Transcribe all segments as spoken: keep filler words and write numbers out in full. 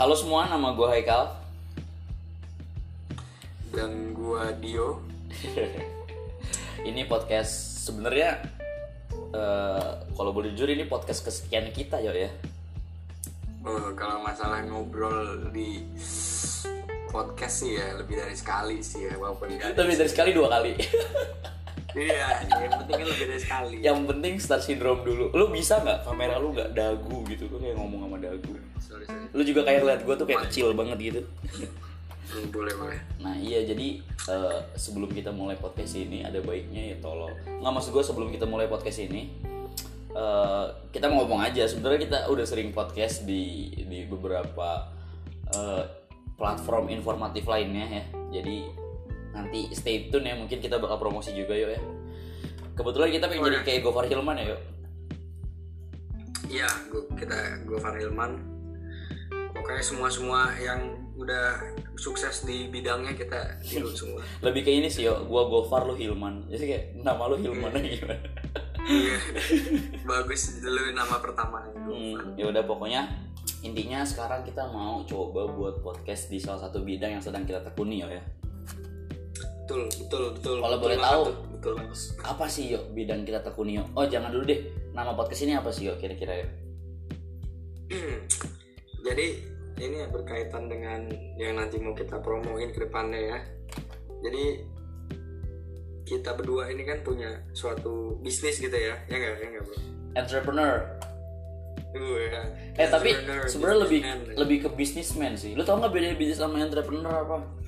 Halo semua, nama gue Haikal. Dan gue Dio. Ini podcast sebenarnya uh, kalau boleh jujur ini podcast kesekian kita yo ya. Uh, kalau masalah ngobrol di podcast sih ya lebih dari sekali sih ya, walaupun lebih dari sih. sekali dua kali. Iya, yang penting lebih dari sekali. Yang penting star syndrome dulu. Lu bisa nggak kamera lu nggak dagu gitu? Lu kayak ngomong sama dagu. Sorry, sorry. Lu juga kayak lihat gue tuh kayak kecil banget gitu. Boleh boleh. Nah iya, jadi uh, sebelum kita mulai podcast ini ada baiknya ya tolong. Nggak, maksud gue sebelum kita mulai podcast ini uh, kita ngomong aja. Sebenarnya kita udah sering podcast di di beberapa uh, platform informatif lainnya ya. Jadi nanti stay tune ya, mungkin kita bakal promosi juga yuk ya. Kebetulan kita pengen oh, jadi ya. kayak Gofar Hilman ya yuk. Iya, kita Gofar Hilman. Pokoknya semua-semua yang udah sukses di bidangnya kita dirut semua. Lebih kayak ini sih yuk, gua Gofar lu Hilman. Jadi kayak nama lu Hilman aja gimana. Iya. Bagus dulu nama pertamanya Gofar. Hmm, ya udah pokoknya intinya sekarang kita mau coba buat podcast di salah satu bidang yang sedang kita tekuni yuk ya. Betul, betul, betul. Kalau boleh tahu, betul, betul. Apa sih yo bidang kita tekuni yo? Oh jangan dulu deh, nama podcast ini apa sih yo kira-kira yo? Jadi ini berkaitan dengan yang nanti mau kita promoin ke depannya ya. Jadi kita berdua ini kan punya suatu bisnis gitu ya, ya nggak, ya nggak bro? Entrepreneur. Uh, ya. Eh entrepreneur, tapi sebenarnya lebih ya. lebih ke businessman sih. Lu tau nggak bedanya bisnis sama entrepreneur apa?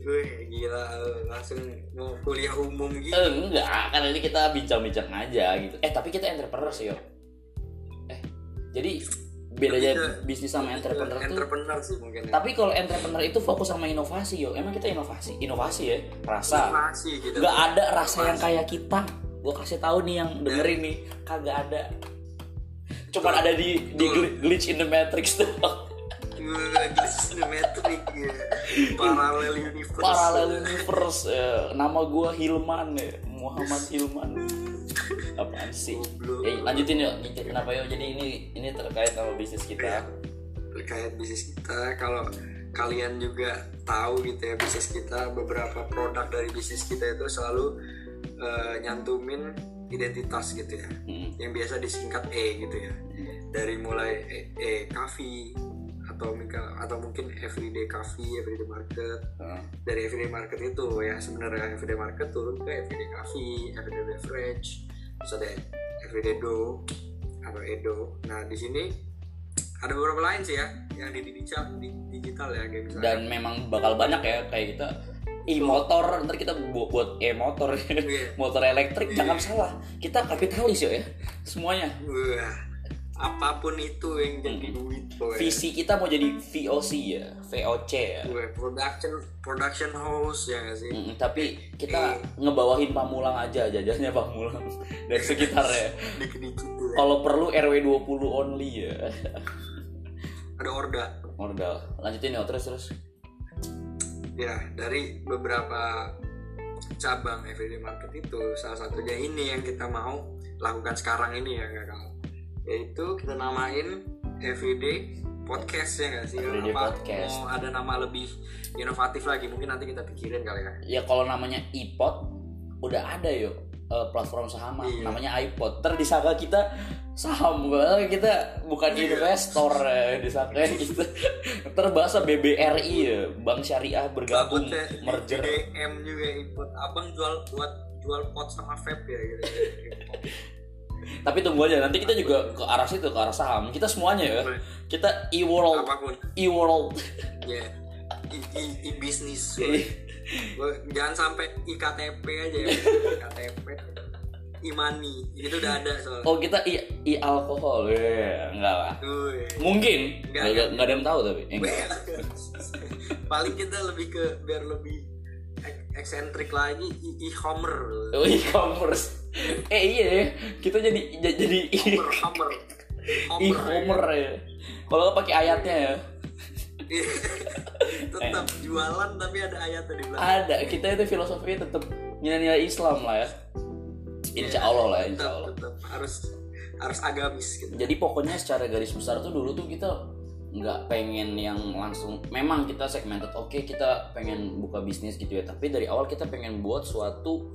Wih, gila, langsung mau kuliah umum gitu. Eh, enggak, kan ini kita bincang-bincang aja gitu. Eh, tapi kita entrepreneur sih, yo. Eh, jadi bedanya bisnis sama entrepreneur, entrepreneur tuh. Sih mungkin, ya. Tapi kalau entrepreneur itu fokus sama inovasi, yo. Emang kita inovasi, inovasi ya, rasa. Inovasi gitu. Enggak ada rasa inovasi yang kayak kita. Gua kasih tahu nih yang dengerin nih, kagak ada. Cuman tuh, ada di, di glitch in the matrix tuh. Glitch the Matrix ya. Parallel universe. Parallel universe. Ya. Nama gue Hilman ya, Muhammad Hilman. Apaan sih? Eh, lanjutin yuk. Kenapa yuk? Jadi ini ini terkait sama bisnis kita. Terkait bisnis kita. Kalau kalian juga tahu gitu ya bisnis kita, beberapa produk dari bisnis kita itu selalu uh, nyantumin identitas gitu ya. Hmm. Yang biasa disingkat E gitu ya. Dari mulai E, e coffee atau atau mungkin Everyday Coffee, Everyday Market. Hmm. Dari Everyday Market itu ya sebenarnya Everyday Market turun ke Everyday Coffee, Everyday Beverage, terus ada Everyday Dough atau Edo. Nah di sini ada beberapa lain sih ya yang di digital, di digital ya kayak misalnya. Dan memang bakal banyak ya kayak kita e-motor, ntar kita buat, buat e-motor, yeah. Motor elektrik, yeah. Jangan salah, kita kapitalis ya, semuanya. Wah. Apapun itu yang jadi duit. Hmm. Visi kita mau jadi V O C ya, V O C ya. Production production house ya nggak sih. Hmm, tapi kita eh. ngebawahin Pamulang aja, jajannya Pamulang dan sekitarnya. Dikit-dikit. Ya. Kalau perlu R W dua puluh only ya. Ada orda. Orda. Lanjutin ya terus terus. Ya dari beberapa cabang Everyday Market itu salah satunya ini yang kita mau lakukan sekarang ini ya kakak. Yaitu kita namain Everyday Podcast ya nggak sih? Everyday apa, Podcast. Mau ada nama lebih inovatif lagi mungkin nanti kita pikirin kali ya. Ya kalau namanya iPod udah ada yuk platform saham, iya. Namanya iPod. Ter disangka kita saham, gak? Kita bukan iya. investor ya, disangka kita. Ter bahasa B B R I ya, Bank Syariah Bergabung ya, merger. B D M juga iPod. Abang jual buat jual pot sama vape ya gitu. Tapi tunggu aja, nanti kita juga ke arah situ, ke arah saham. Kita semuanya ya. Kita e-world. Apapun. E-world. Ya. Yeah. E-business. Jangan sampai i K T P aja ya. i K T P. E-money. Itu udah ada soalnya. Oh, kita i-alkohol. Yeah. Enggak lah. Mungkin. Enggak ada yang tahu tapi. Paling kita lebih ke biar lebih eksentrik lagi e-commerce. Oh, e-commerce. Eh iya ya, kita jadi jadi e-commerce, e-commerce ya. Kalau pakai ayatnya ya. Tetap jualan tapi ada ayatnya di belakang. Ada, kita itu filosofinya tetap nilai-nilai Islam lah ya. Insya Allah lah, Insya Allah. Tetap, tetap harus harus agamis. Gitu. Jadi pokoknya secara garis besar tuh dulu tuh kita nggak pengen yang langsung, memang kita segmented, oke okay, kita pengen buka bisnis gitu ya, tapi dari awal kita pengen buat suatu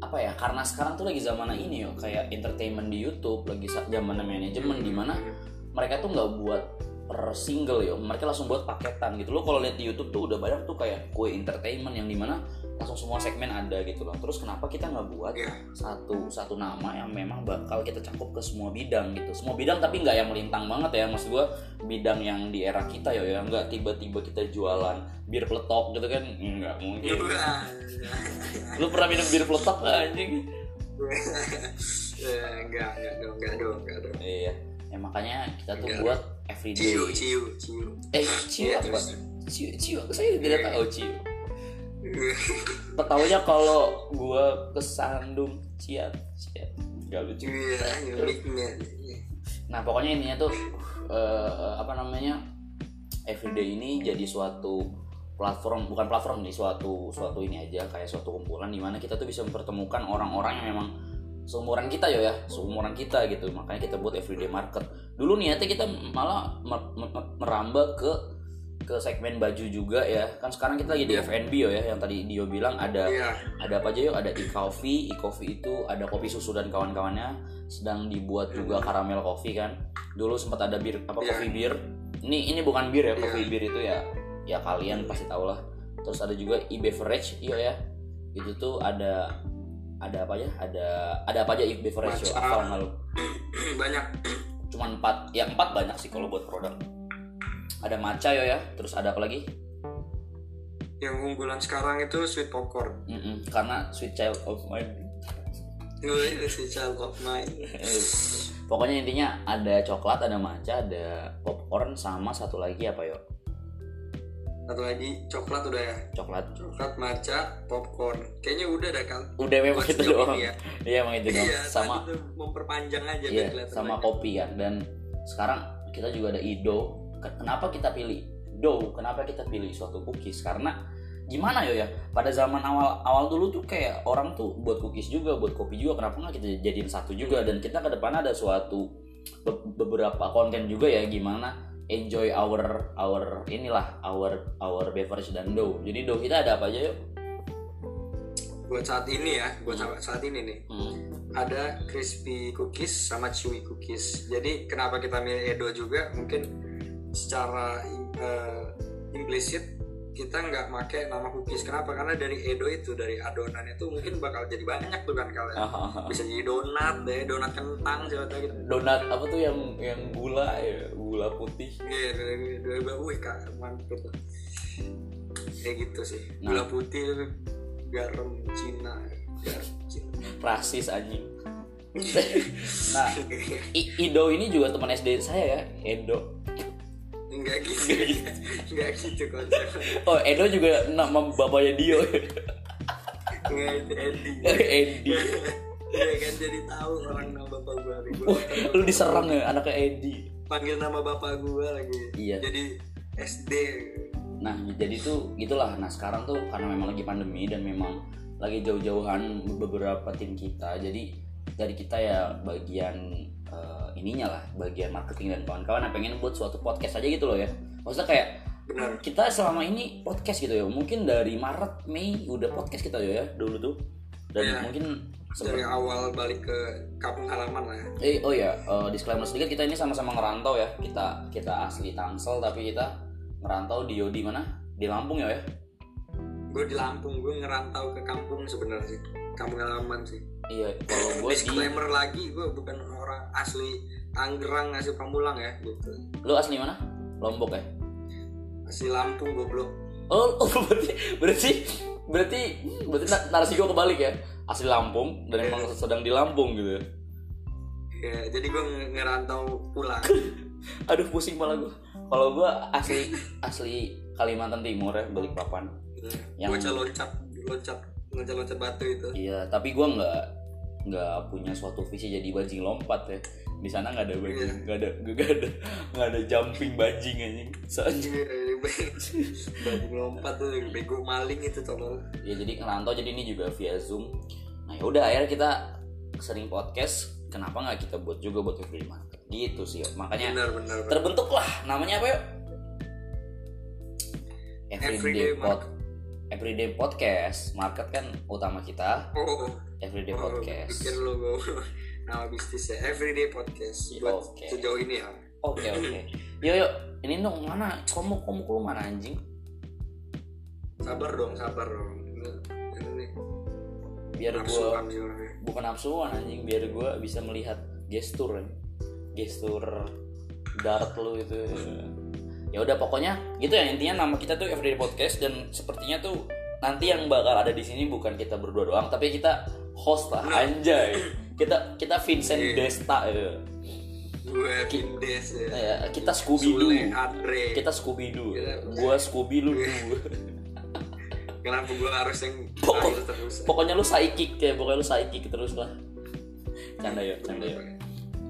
apa ya, karena sekarang tuh lagi zamannya ini yo, kayak entertainment di YouTube, lagi zamannya manajemen, dimana mereka tuh nggak buat per single yo, mereka langsung buat paketan gitu. Lo kalau lihat di YouTube tuh udah banyak tuh kayak kue entertainment yang dimana langsung semua segmen ada gitu loh. Terus kenapa kita nggak buat satu satu nama yang memang bakal kita cakup ke semua bidang gitu, semua bidang, tapi nggak yang melintang banget ya, maksud gue bidang yang di era kita ya, yang nggak tiba-tiba kita jualan bir peletok gitu kan, nggak mungkin. Lu pernah minum bir peletok anjing? Nggak, nggak dong, nggak dong, nggak dong. Iya, ya makanya kita tuh nggak buat everyday. Ciu, ciu, ciu. Eh, ciu apa? Ciu, ciu. Saya tidak tahu ciu. Ketahunya kalau gue kesandung ciat ciat nggak lucu. Nah pokoknya intinya tuh uh, apa namanya, everyday ini jadi suatu platform, bukan platform nih, suatu suatu ini aja, kayak suatu kumpulan di mana kita tuh bisa mempertemukan orang-orang yang memang seumuran kita yo ya, seumuran kita gitu. Makanya kita buat everyday market. Dulu niatnya kita malah merambah ke ke segmen baju juga ya. Kan sekarang kita lagi di F and B yo ya, yang tadi Dio bilang ada yeah. ada apa aja yo, ada e-coffee, e-coffee itu ada kopi susu dan kawan-kawannya, sedang dibuat juga karamel coffee kan. Dulu sempat ada bir apa yeah. coffee beer. Ini ini bukan bir ya, coffee yeah. beer itu ya. Ya kalian pasti tahulah. Terus ada juga e-beverage yo ya. Itu tuh ada ada apa aja? Ada ada apa aja e-beverage yo? Apa malu? Banyak. Cuman empat. Ya empat banyak sih kalau buat produk. Ada matcha yo ya, terus ada apa lagi? Yang unggulan sekarang itu sweet popcorn. Mm-mm, karena sweet child of mine. Sweet child of mine. Pokoknya intinya ada coklat, ada matcha, ada popcorn, sama satu lagi apa yo? Satu lagi coklat udah ya. Coklat, coklat, matcha, popcorn. Kayaknya udah dah kan. Udah memang itu doang. Iya, ya, memang itu doang. Iya, sama memperpanjang aja biar iya, kelihatan. Sama kopi kan. Dan sekarang kita juga ada Ido. Kenapa kita pilih dough? Kenapa kita pilih suatu cookies? Karena gimana yo ya? Pada zaman awal awal dulu tuh kayak orang tuh buat cookies juga, buat kopi juga. Kenapa nggak kita jadiin satu juga? Dan kita ke depan ada suatu be- beberapa konten juga ya. Gimana enjoy our our inilah our our beverage dan dough. Jadi dough kita ada apa aja yuk? Buat saat ini ya, buat hmm. saat ini nih. Hmm. Ada crispy cookies sama chewy cookies. Jadi kenapa kita milih Edo juga? Mungkin secara uh, implisit kita nggak pakai nama cookies. Kenapa? Karena dari Edo itu, dari adonan itu mungkin bakal jadi banyak tuh kan kalian. Bisa jadi donat deh, donat kentang siapa gitu. Donat apa tuh yang yang gula ya, gula putih. Iya, dari dari bawah kak, mantep. Kayak gitu sih. Gula putih, garam Cina, garam Cina. Rasis anjing. Nah, Edo ini juga teman S D saya ya, Edo. Enggak gitu, enggak gitu konsep. Oh, Edo juga nama bapaknya Dio. Enggak, itu Edi. Edi. Ya kan jadi tahu orang nama bapak gua. Oh, lu diserang ya anaknya Edi. Panggil nama bapak gua lagi. Iya. Jadi S D. Nah, jadi tuh gitulah. Nah, sekarang tuh karena memang lagi pandemi dan memang lagi jauh-jauhan beberapa tim kita. Jadi dari kita ya bagian Uh, ininya lah, bagian marketing dan kawan-kawan yang pengen buat suatu podcast aja gitu loh ya. Maksudnya kayak bener. Kita selama ini podcast gitu ya, mungkin dari Maret, Mei udah podcast kita ya dulu tuh. Dan ya, mungkin dari awal balik ke kampung halaman lah ya. Eh, oh ya, uh, disclaimer sedikit, kita ini sama-sama ngerantau ya. Kita kita asli Tangsel tapi kita ngerantau di Yodi mana? Di Lampung ya ya? Gue di Lampung, gue ngerantau ke kampung sebenarnya sih. Kampung halaman sih. Iya, kalau gue disclaimer di... lagi, gue bukan orang asli Tangerang, asli Pamulang ya, gitu. Lu asli mana? Lombok ya? Asli Lampung, goblok. Oh, oh berarti berarti berarti berarti narasi gue kebalik ya. Asli Lampung dan emang sedang di Lampung gitu. Ya, jadi gue ngerantau pulang. Aduh, pusing malah gue. Kalau gue asli asli Kalimantan Timur ya, Balikpapan. Yang bocah loncat, loncat. loncat-loncat batu itu. Iya, tapi gue nggak nggak punya suatu visi jadi bajing lompat ya. Di sana nggak ada bajing, nggak yeah. ada nggak ada nggak ada jumping bajing aja. Soalnya bajing lompat tuh bego maling itu tolong. Ya jadi ngerantau, jadi ini juga via Zoom. Nah yaudah, akhirnya kita sering podcast. Kenapa nggak kita buat juga buat everyday market? Gitu sih, makanya benar, benar, benar. Terbentuklah namanya apa yuk? Everyday, Everyday Pod, Everyday Podcast. Market kan utama kita. Oh. Everyday oh, Podcast. Bikin logo nama bisnisnya Everyday Podcast. Buat okay. Sejauh ini ya. Oke okay, oke. Okay. Yuk yuk, ini dong mana? Kamu kamu kamu mana anjing? Sabar dong, sabar dong. Ini biar gue bukan nafsuan anjing, biar gue bisa melihat gestur ya. Gestur dart lu itu. Ya udah pokoknya gitu ya, intinya nama kita tuh Everyday Podcast, dan sepertinya tuh nanti yang bakal ada di sini bukan kita berdua doang, tapi kita host lah anjay. Kita kita Vincent yeah. Desta ya. Gue Vindes ya. Ya, kita Scooby Doo. Kita Scooby Doo. Gue Scooby lu. Kenapa gue harus yang Pokok, terus, pokoknya lu psychic ya, pokoknya lu psychic terus lah. Canda ya, canda ya.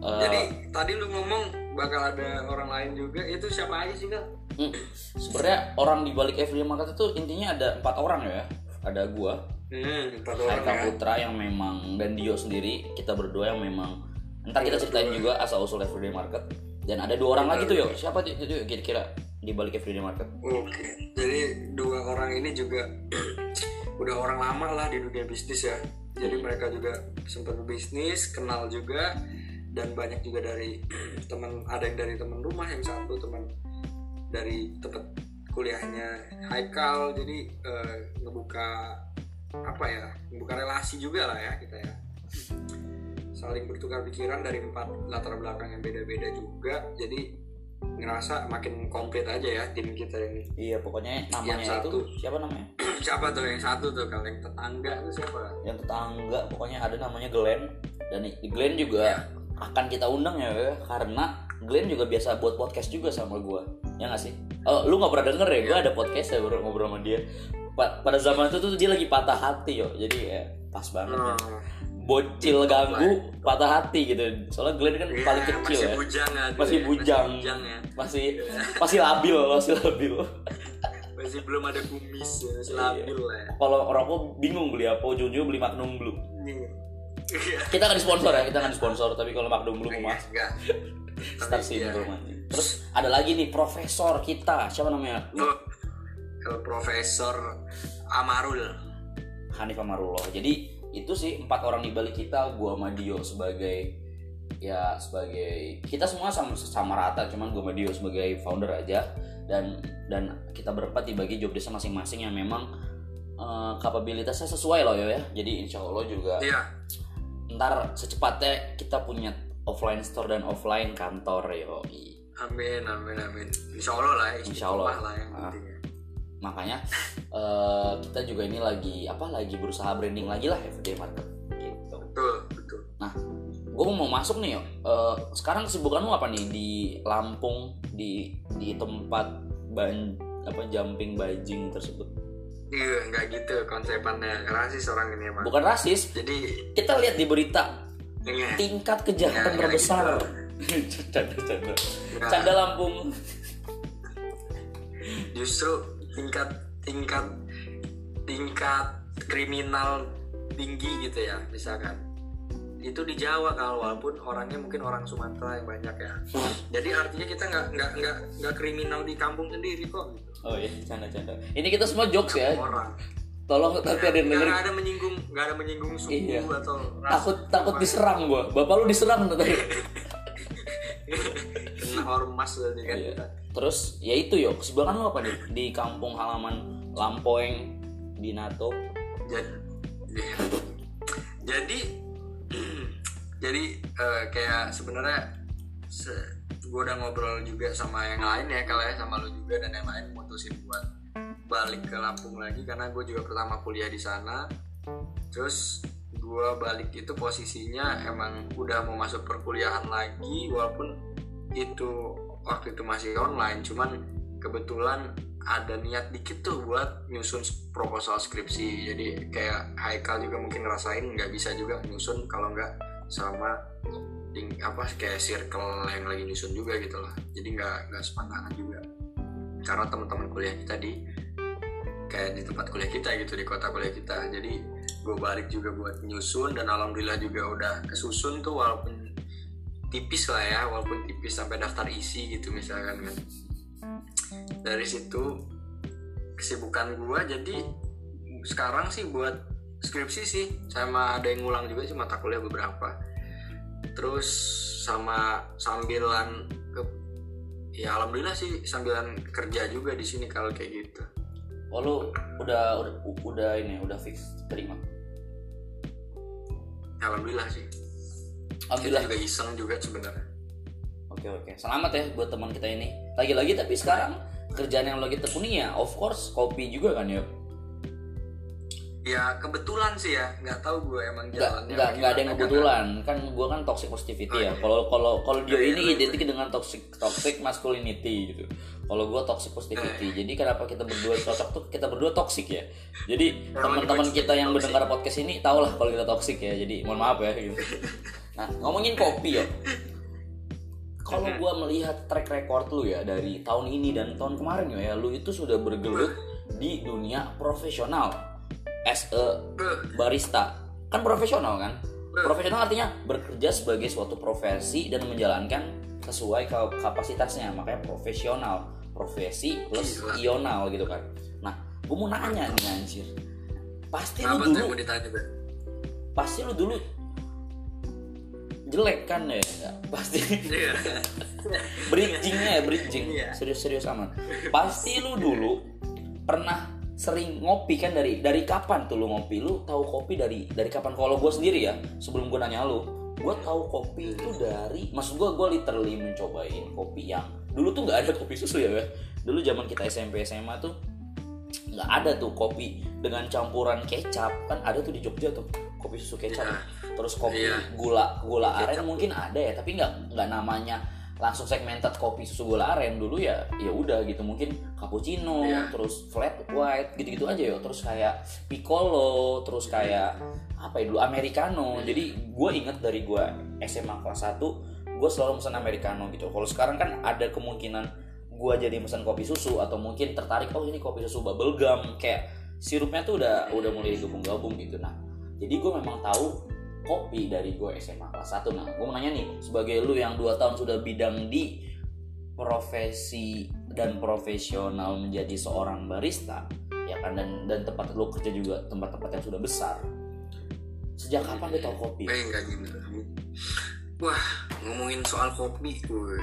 Uh, Jadi tadi lu ngomong bakal ada orang lain juga, itu siapa aja sih Kak? Hmm. Sebenarnya orang di balik Everyday Market itu intinya ada empat orang ya. Ada gua, hmm, Aika Putra ya. Yang memang, dan Dio sendiri, kita berdua yang memang. Ntar kita ceritain juga asal usul Everyday Market. Dan ada dua orang lagi tuh yo. Siapa tuh kira-kira di balik Everyday Market? Oke, jadi dua orang ini juga udah orang lama lah di dunia bisnis ya. Jadi mereka juga sempat berbisnis, kenal juga, dan banyak juga dari teman, ada yang dari teman rumah, yang satu teman dari tempat kuliahnya Haikal. Jadi eh, ngebuka apa ya? Ngebuka relasi juga lah ya kita ya. Saling bertukar pikiran dari empat latar belakang yang beda-beda juga. Jadi ngerasa makin komplit aja ya tim kita ini. Iya pokoknya namanya yang satu, itu siapa namanya? Siapa tuh yang satu tuh kalau yang tetangga itu siapa? Yang tetangga pokoknya ada namanya Glenn, dan Glenn juga ya. Akan kita undang ya, karena Glenn juga biasa buat podcast juga sama gue, ya nggak sih? Oh, lu nggak pernah denger ya? Ya. Gue ada podcast ya baru ngobrol sama dia. Pa- pada zaman itu tuh dia lagi patah hati yo, jadi ya, pas banget. Hmm. Ya. Bocil ganggu patah hati gitu. Soalnya Glenn kan ya, paling kecil masih ya. Bujang ya. Masih bujang. Masih bujang ya. Masih masih labil, masih labil. Masih belum ada kumis ya, masih labil lah ya. Kalau orang kok bingung beli apa, ujung-ujungnya beli Magnum Blue. Iya. Kita enggak disponsor ya, kita enggak disponsor, tapi kalau Magnum Blue mau mas. Enggak. Star syndrome aja. Terus ada lagi nih profesor kita, siapa namanya? Kalau Profesor Amarul. Hanif Amarul. Jadi itu sih empat orang di balik kita, gua sama Dio sebagai ya sebagai kita semua sama sama rata, cuman gua sama Dio sebagai founder aja, dan dan kita berempat dibagi job desa masing-masing yang memang uh, kapabilitasnya sesuai loh ya. Jadi insya Allah juga iya. Ntar secepatnya kita punya offline store dan offline kantor yo. Amin amin amin. Insya Allah lah, insya Allah lah yang pentingnya. Makanya uh, kita juga ini lagi apa lagi berusaha branding lagi lah Everyday Market gitu. Betul, betul. Nah, gue mau masuk nih, uh, sekarang kesibukan lu apa nih di Lampung, di di tempat ban, apa jumping bajing tersebut? Iya, enggak gitu konsepannya. Rasis orang ini emang. Bukan rasis. Jadi kita lihat di berita enggak. Tingkat kejahatan enggak, terbesar. Gitu. Canda-canda. Canda Lampung. Justru tingkat tingkat tingkat kriminal tinggi gitu ya misalkan itu di Jawa, kalau walaupun orangnya mungkin orang Sumatera yang banyak ya, jadi artinya kita nggak nggak nggak nggak kriminal di kampung sendiri kok gitu. Oh iya, canda-canda ini kita semua jokes ya orang. Tolong tapi ada yang denger nggak ada menyinggung nggak ada menyinggung suku iya. Atau takut takut apa. Diserang gua, bapak lu diserang tadi. Kena ormas tadi kan iya. Terus ya itu yo, kesibukan lo apa nih di kampung halaman Lampoeng di Nato? Jadi jadi, jadi uh, kayak sebenarnya se- gue udah ngobrol juga sama yang lain ya, kalau ya sama lo juga dan yang lain mutusin buat balik ke Lampung lagi karena gue juga pertama kuliah di sana. Terus gue balik itu posisinya emang udah mau masuk perkuliahan lagi, walaupun itu waktu itu masih online, cuman kebetulan ada niat dikit tuh buat nyusun proposal skripsi. Jadi kayak Haikal juga mungkin ngerasain nggak bisa juga nyusun kalau nggak sama ding, apa kayak circle yang lagi nyusun juga gitu lah. Jadi nggak nggak sepantangan juga karena teman-teman kuliah kita di kayak di tempat kuliah kita gitu, di kota kuliah kita. Jadi gue balik juga buat nyusun, dan alhamdulillah juga udah kesusun tuh walaupun tipis lah ya, walaupun tipis sampai daftar isi gitu misalkan kan. Dari situ kesibukan gua jadi sekarang sih buat skripsi sih, sama ada yang ngulang juga sih mata kuliah beberapa. Terus sama sambilan ke, ya alhamdulillah sih sambilan kerja juga di sini kalau kayak gitu. Oh lu udah udah, udah ini udah fix terima? Alhamdulillah sih. Alhamdulillah. Kita juga iseng juga sebenarnya. Oke oke, selamat ya buat teman kita ini. Lagi-lagi tapi sekarang kerjaan yang lagi tekuni ya, of course kopi juga kan ya? Ya kebetulan sih ya, nggak tahu gue emang jalannya. Nggak nggak ada yang kebetulan, kan gue kan toxic positivity oh, ya. Kalau iya. kalau kalau Dio oh, iya, ini iya, identik iya. dengan toxic toxic masculinity gitu. Kalau gue toxic positivity, eh. jadi kenapa kita berdua cocok tuh kita berdua toxic ya. Jadi teman-teman kita yang toxic. Mendengar podcast ini tahulah kalau kita toxic ya. Jadi mohon maaf ya. Gitu. Nah ngomongin kopi ya. Kalau gue melihat track record lu ya dari tahun ini dan tahun kemarin ya, lu itu sudah bergelut di dunia profesional. As a barista kan profesional kan? Profesional artinya bekerja sebagai suatu profesi dan menjalankan sesuai kapasitasnya, makanya profesional, profesi plus ional gitu kan. Nah, gue mau nanya nih anjir, pasti lu dulu, pasti lu dulu jelek kan ya, pasti bridgingnya ya bridging, serius-serius aman. Pasti lu dulu pernah sering ngopi kan, dari dari kapan tuh lu ngopi? Lu tahu kopi dari dari kapan? Kalau gue sendiri ya, sebelum gue nanya lu, gue tahu kopi itu dari, maksud gue gue literally mencobain kopi yang dulu tuh nggak ada kopi susu ya, dulu zaman kita S M P S M A tuh nggak ada tuh kopi dengan campuran kecap kan, ada tuh di Jogja tuh kopi susu kecap, terus kopi gula gula aren mungkin ada ya, tapi nggak nggak namanya langsung segmented kopi susu gula aren. Dulu ya ya udah gitu, mungkin cappuccino yeah. terus flat white gitu-gitu aja ya, terus kayak piccolo, terus kayak apa ya dulu americano. yeah. Jadi gue inget dari gue S M A kelas satu gue selalu pesan americano gitu. Kalau sekarang kan ada kemungkinan gue jadi pesan kopi susu, atau mungkin tertarik oh ini kopi susu bubble gum, kayak sirupnya tuh udah udah mulai digabung-gabung gitu. Nah jadi gue memang tahu kopi dari gue S M A kelas satu. Nah gue mau nanya nih, sebagai lu yang dua tahun sudah bidang di profesi dan profesional menjadi seorang barista ya kan, dan, dan tempat lu kerja juga tempat-tempat yang sudah besar, sejak kapan lu tau kopi? Eh enggak gini, wah ngomongin soal kopi gue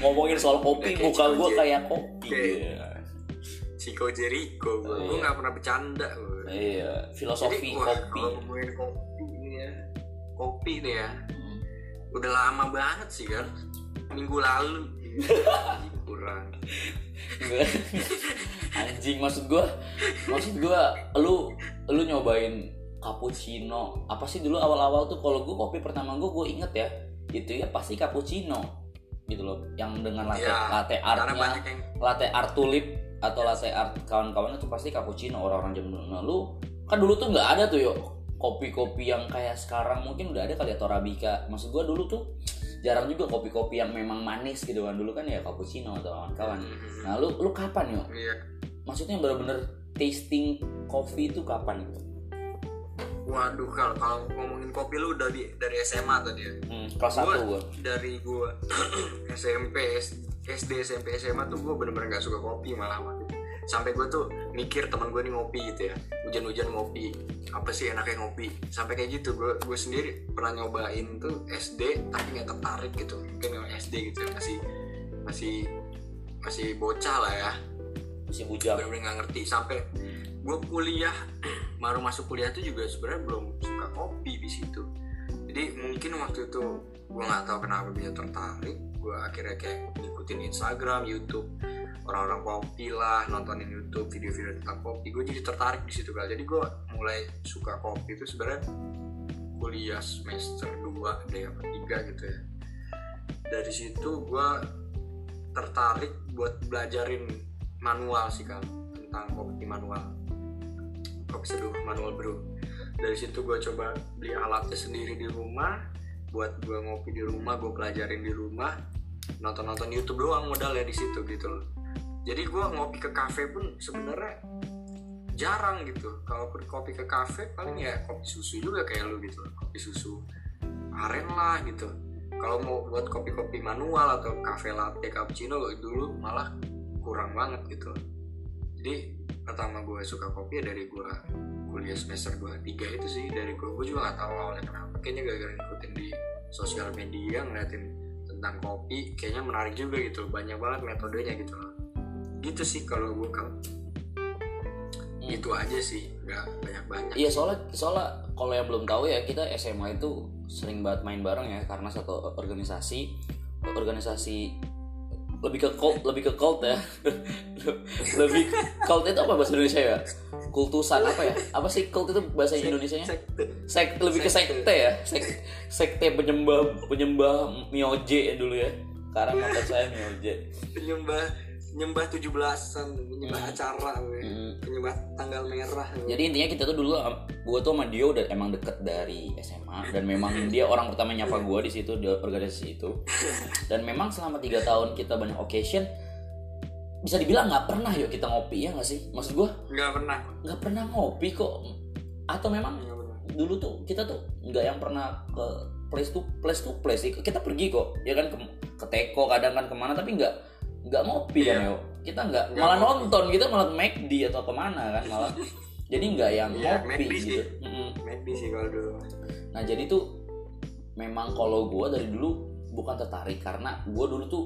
ngomongin soal kopi muka gue kayak kopi ya. Chico Jericho, gue oh, iya. gak pernah bercanda. Iya, filosofi. Jadi, wah, kopi. Kalau ngomongin kopi ini ya, kopi nih ya, hmm. udah lama banget sih kan, minggu lalu. Kurang. Anjing, maksud gue, maksud gue, lu, lu nyobain cappuccino. Apa sih dulu awal-awal tuh? Kalau gue kopi pertama gue, gue inget ya, itu ya pasti cappuccino, gitu loh, yang dengan latte, ya, latte artnya, yang... latte art tulip. Atau latte art kawan-kawannya tuh pasti cappuccino orang-orang zaman dulu. Nah, lu kan dulu tuh nggak ada tuh yo kopi-kopi yang kayak sekarang, mungkin udah ada kali ya, Torabika. Maksud gua dulu tuh jarang juga kopi-kopi yang memang manis gitu kan, dulu kan ya cappuccino atau kawan-kawan. Nah lu lu kapan yo? Iya. Maksudnya bener-bener tasting kopi itu kapan gitu? Waduh, kalau kalau ngomongin kopi lu udah di, dari S M A tadi ya. Hmm, kelas satu gua. Dari gua S M P S D, S M P, S M A tuh gue bener-bener gak suka kopi malah. Sampai gue tuh mikir teman gue nih ngopi gitu ya, hujan-hujan ngopi, apa sih enaknya ngopi, sampai kayak gitu. Gue gue sendiri pernah nyobain tuh S D tapi gak tertarik gitu. Mungkin S D gitu ya, masih masih masih bocah lah ya, masih bujang, bener-bener gak ngerti. Sampai gue kuliah, baru masuk kuliah tuh juga sebenarnya belum suka kopi di situ. Jadi mungkin waktu itu gue gak tahu kenapa bisa tertarik. Gue akhirnya kayak ngikutin Instagram, YouTube, orang-orang kopi lah, nontonin YouTube video-video tentang kopi. Gue jadi tertarik di situ kali. Jadi gue mulai suka kopi itu sebenarnya kuliah semester dua deh apa tiga gitu ya. Dari situ gue tertarik buat belajarin manual sih kan, tentang kopi manual, kopi seduh manual brew. Dari situ gue coba beli alatnya sendiri di rumah, buat gue ngopi di rumah, gue pelajarin di rumah, nonton-nonton YouTube doang modalnya di situ gitu loh. Jadi gue ngopi ke kafe pun sebenarnya jarang gitu. Kalau kopi ke kafe paling ya kopi susu juga kayak lu gitu, kopi susu aren lah gitu. Kalau mau buat kopi-kopi manual atau cafe latte, cappuccino dulu malah kurang banget gitu. Jadi pertama gue suka kopi ya dari gue kuliah semester dua tiga itu sih. Dari gue, gue juga gak tahu awalnya kenapa, kayaknya gara-gara ngikutin di sosial media, ngeliatin tentang kopi, kayaknya menarik juga gitu, banyak banget metodenya gitu loh. Gitu sih kalau gue kan. Hmm. Itu aja sih, gak banyak-banyak. Iya soalnya, soalnya kalau yang belum tahu ya, kita S M A itu sering banget main bareng ya, karena satu organisasi, organisasi lebih ke cult, lebih ke cult ya, lebih cult itu apa bahasa Indonesia ya? Kultusan apa ya? Apa sih cult itu bahasa Indonesianya? Sek, lebih ke sekte ya, Sek, sekte penyembah penyembah mioje ya dulu ya, karena mantan saya mioje. Penyembah penyembah tujuh belasan, penyembah hmm. acara, hmm. penyembah tanggal merah. Jadi intinya kita tuh dulu, gue tuh sama Dio udah emang deket dari S M A dan memang dia orang pertama nyapa gue di situ, di organisasi itu. Dan memang selama tiga tahun kita banyak occasion, bisa dibilang nggak pernah yuk kita ngopi ya nggak sih? Maksud gue? Nggak pernah. Nggak pernah ngopi kok. Atau memang dulu tuh kita tuh nggak yang pernah ke place to place to place. Kita pergi kok, ya kan ke, ke teko kadang kan kemana, tapi nggak nggak ngopi yeah. kan yuk. Kita nggak malah ngopi. Nonton, kita malah McD atau kemana kan malah. Jadi nggak yang yeah, ngopi McD gitu. McD sih kalau dulu. Nah jadi tuh memang kalau gue dari dulu bukan tertarik karena gue dulu tuh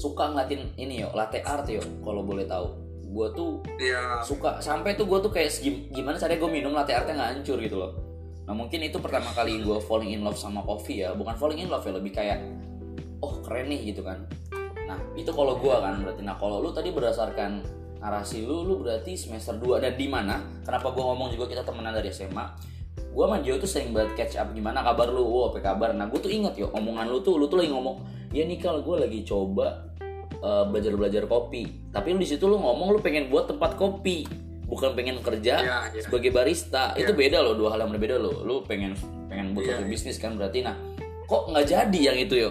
suka ngelatin ini yo, latte art yo, kalau boleh tahu. Gue tuh yeah. suka sampai tuh gue tuh kayak gimana caranya gue minum latte artnya nggak hancur gitu loh. Nah mungkin itu pertama kali gue falling in love sama kopi ya, bukan falling in love ya, lebih kayak oh keren nih gitu kan. Nah itu kalau gue kan berarti. Nah kalau lu tadi berdasarkan narasi lu, lu berarti semester dua. Dan di mana? Kenapa gue ngomong juga kita temenan dari S M A? Gue sama Dio tuh sering banget catch up, gimana kabar lu? Wow, apa kabar? Nah gue tuh inget yo, omongan lu tuh, lu tuh lagi ngomong, ya nih Kal, gue lagi coba uh, belajar-belajar kopi. Tapi lu di situ lu ngomong lu pengen buat tempat kopi, bukan pengen kerja ya, ya. sebagai barista. Ya. Itu beda loh, dua hal yang berbeda loh. Lu pengen pengen buat ya, ya. bisnis kan berarti. Nah, kok nggak jadi yang itu yo?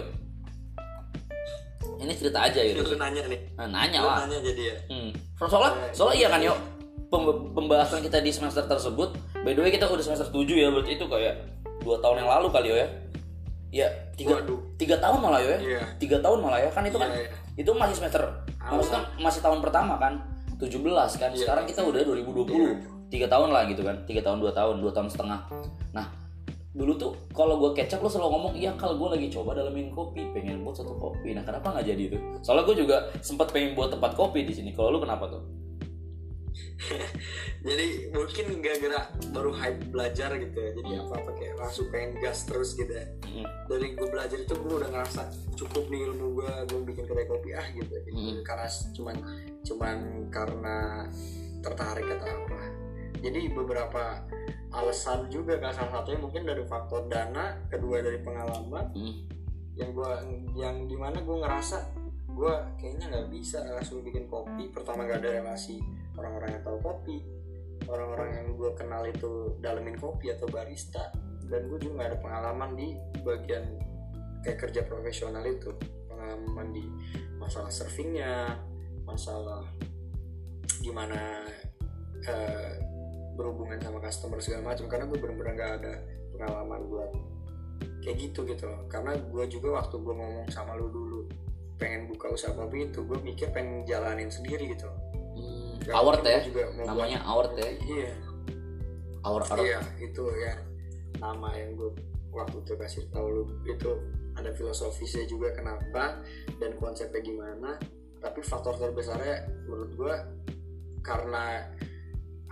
Ini cerita aja gitu. Lu nanya nih. Nah, nanya lu lah. Nanya jadi ya. Hmm. Soalnya, soalnya iya kan yo. Pembahasan kita di semester tersebut, by the way kita udah semester tujuh ya, berarti itu kayak dua tahun yang lalu kali yo ya. Ya, tiga tahun malah yo ya. tiga yeah. tahun malah ya. Kan itu yeah, kan yeah. itu masih semester. Maksudnya masih tahun pertama kan. tujuh belas kan. Yeah. Sekarang kita udah dua ribu dua puluh. Yeah. tiga tahun lah gitu kan. tiga tahun, dua tahun, dua tahun setengah. Nah, dulu tuh kalau gue kecap lo selalu ngomong, iya kalau gue lagi coba dalamin kopi, pengen buat satu kopi. Nah kenapa nggak jadi itu? Soalnya gue juga sempat pengen buat tempat kopi di sini. Kalau lo kenapa tuh? Jadi mungkin gara-gara baru hype belajar gitu ya. Jadi apa apa kayak langsung pengen gas terus gitu. Hmm. Dari gue belajar itu gue udah ngerasa cukup nih ilmu gue, gue bikin kedai kopi ah gitu. Jadi, hmm. karena cuman cuman karena tertarik atau apa. Jadi beberapa alasan juga kan, salah satunya mungkin dari faktor dana, kedua dari pengalaman, hmm. yang gua yang dimana gua ngerasa gua kayaknya nggak bisa langsung bikin kopi. Pertama nggak ada relasi orang-orang yang tahu kopi, orang-orang yang gua kenal itu dalemin kopi atau barista, dan gua juga nggak ada pengalaman di bagian kayak kerja profesional itu, pengalaman di masalah servingnya, masalah gimana uh, berhubungan sama customer segala macam, karena gue bener-bener gak ada pengalaman buat kayak gitu gitu loh. Karena gue juga waktu gue ngomong sama lu dulu pengen buka usaha kopi itu, gue mikir pengen jalanin sendiri gitu loh. hmm, award ya, namanya award ya. Iya award, iya itu ya nama yang gue waktu itu kasih tau lu, itu ada filosofisnya juga kenapa dan konsepnya gimana. Tapi faktor terbesarnya menurut gue karena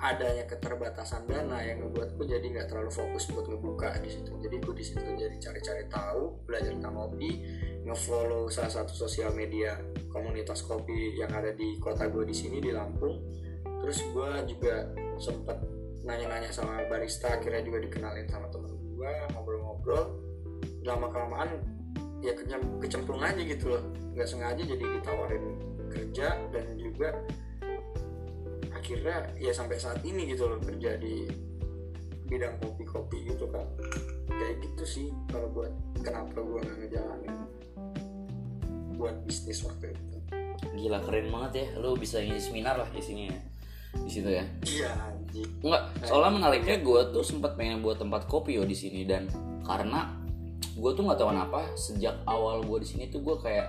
adanya keterbatasan dana yang membuatku jadi nggak terlalu fokus buat ngebuka di situ. Jadi gue di situ jadi cari-cari tahu, belajar tentang kopi, ngefollow salah satu sosial media komunitas kopi yang ada di kota gue di sini di Lampung. Terus gue juga sempet nanya-nanya sama barista, akhirnya juga dikenalin sama temen gue, ngobrol-ngobrol. Lama kelamaan ya kecemplung aja gitu loh, nggak sengaja jadi ditawarin kerja, dan juga akhirnya ya sampai saat ini gitu loh kerja di bidang kopi-kopi gitu kan. Kayak gitu sih kalau buat kenapa gue nggak ngejalanin buat bisnis waktu itu. Gila keren banget ya, lo bisa ngisi seminar lah isinya di situ ya. Iya anjir. Enggak, soalnya menariknya gue tuh sempat pengen buat tempat kopi yo di sini, dan karena gue tuh nggak tahu kenapa sejak awal gue di sini tuh gue kayak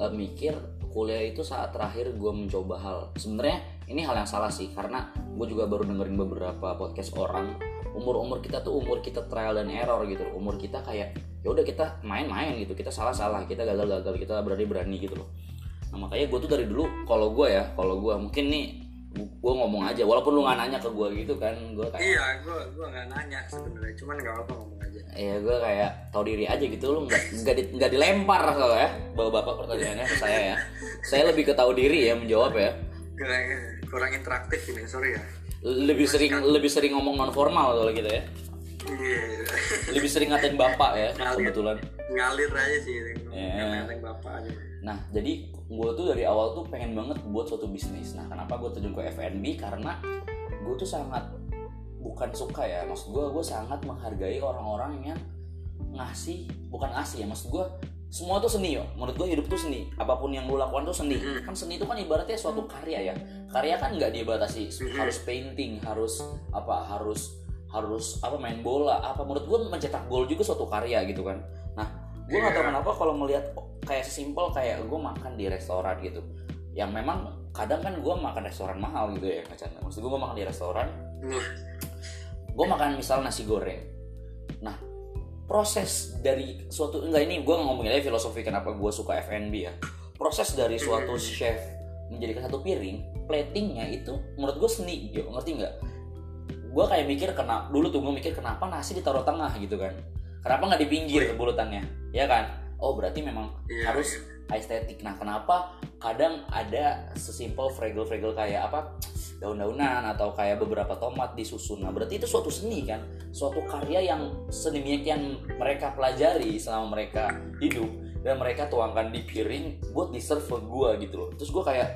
uh, mikir kuliah itu saat terakhir gue mencoba hal. Sebenarnya ini hal yang salah sih, karena gue juga baru dengerin beberapa podcast orang, umur-umur kita tuh umur kita trial dan error gitu. Umur kita kayak ya udah kita main-main gitu, kita salah-salah, kita gagal-gagal, kita berani-berani gitu loh. Nah makanya gue tuh dari dulu, kalau gue ya, kalau gue mungkin nih gue ngomong aja, walaupun lu nggak nanya ke gue gitu kan, gue kayak iya gue gue nggak nanya sebenarnya, cuman nggak apa-apa ngomong aja. Iya gue kayak tahu diri aja gitu, lu nggak nggak di, nggak dilempar kalau ya bapak-bapak pertanyaannya ke saya ya, saya lebih ke tahu diri ya menjawab ya. Kurang, kurang interaktif ini, sorry ya. Lebih Mas sering kan. Lebih sering ngomong non formal kalau gitu ya. Iya. Lebih sering ngatain bapak ya ngalir, kebetulan. Ngalir aja sih, yeah. Ngatain bapak aja. Nah jadi gue tuh dari awal tuh pengen banget buat suatu bisnis. Nah kenapa gue terjun ke F and B, karena gue tuh sangat, bukan suka ya, maksud gue, gue sangat menghargai orang-orang yang ngasih, bukan ngasih ya, maksud gue semua tuh seni yo. Menurut gue hidup tuh seni, apapun yang lo lakukan tuh seni. Kan seni itu kan ibaratnya suatu karya ya. Karya kan nggak dibatasi harus painting, harus apa, harus harus apa main bola apa. Menurut gue mencetak gol juga suatu karya gitu kan. Nah gue nggak tahu kenapa kalau melihat kayak sesimpel kayak gue makan di restoran gitu, yang memang kadang kan gue makan restoran mahal gitu ya, macam maksud gue, gue makan di restoran, gue makan misal nasi goreng. Nah proses dari suatu, enggak ini gue ngomongin aja filosofi kenapa gue suka F and B ya, proses dari suatu chef menjadikan satu piring, platingnya itu menurut gue seni, yo ngerti nggak? Gue kayak mikir kenapa dulu tuh gue mikir kenapa nasi ditaruh tengah gitu kan, kenapa nggak di pinggir bulutannya, ya kan? Oh berarti memang yeah, harus yeah. estetik. Nah kenapa kadang ada sesimpel fragel-fragel kayak apa daun-daunan atau kayak beberapa tomat disusun. Nah berarti itu suatu seni kan, suatu karya yang sedemikian mereka pelajari selama mereka hidup dan mereka tuangkan di piring buat di-serve ke gue gitu loh. Terus gue kayak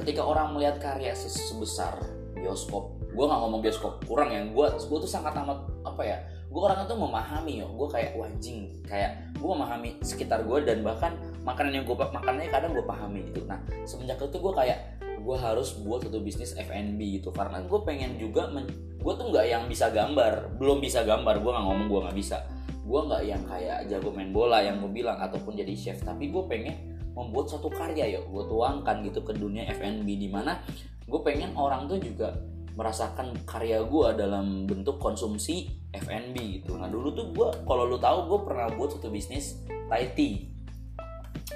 ketika orang melihat karya sebesar bioskop, gue nggak ngomong bioskop kurang ya, gue gue tuh sangat amat apa ya, gue orangnya tuh memahami yo, gue kayak wajing, kayak gue memahami sekitar gue dan bahkan makanan yang gue makannya kadang gue pahami gitu. Nah semenjak itu gue kayak gue harus buat satu bisnis F and B gitu, karena gue pengen juga men- gue tuh nggak yang bisa gambar, belum bisa gambar, gue nggak ngomong gue nggak bisa, gue nggak yang kayak jago main bola yang gue bilang ataupun jadi chef, tapi gue pengen membuat satu karya yo, gue tuangkan gitu ke dunia F and B di mana gue pengen orang tuh juga merasakan karya gue dalam bentuk konsumsi F and B gitu. Nah dulu tuh gue, kalau lu tahu gue pernah buat satu bisnis Thai tea.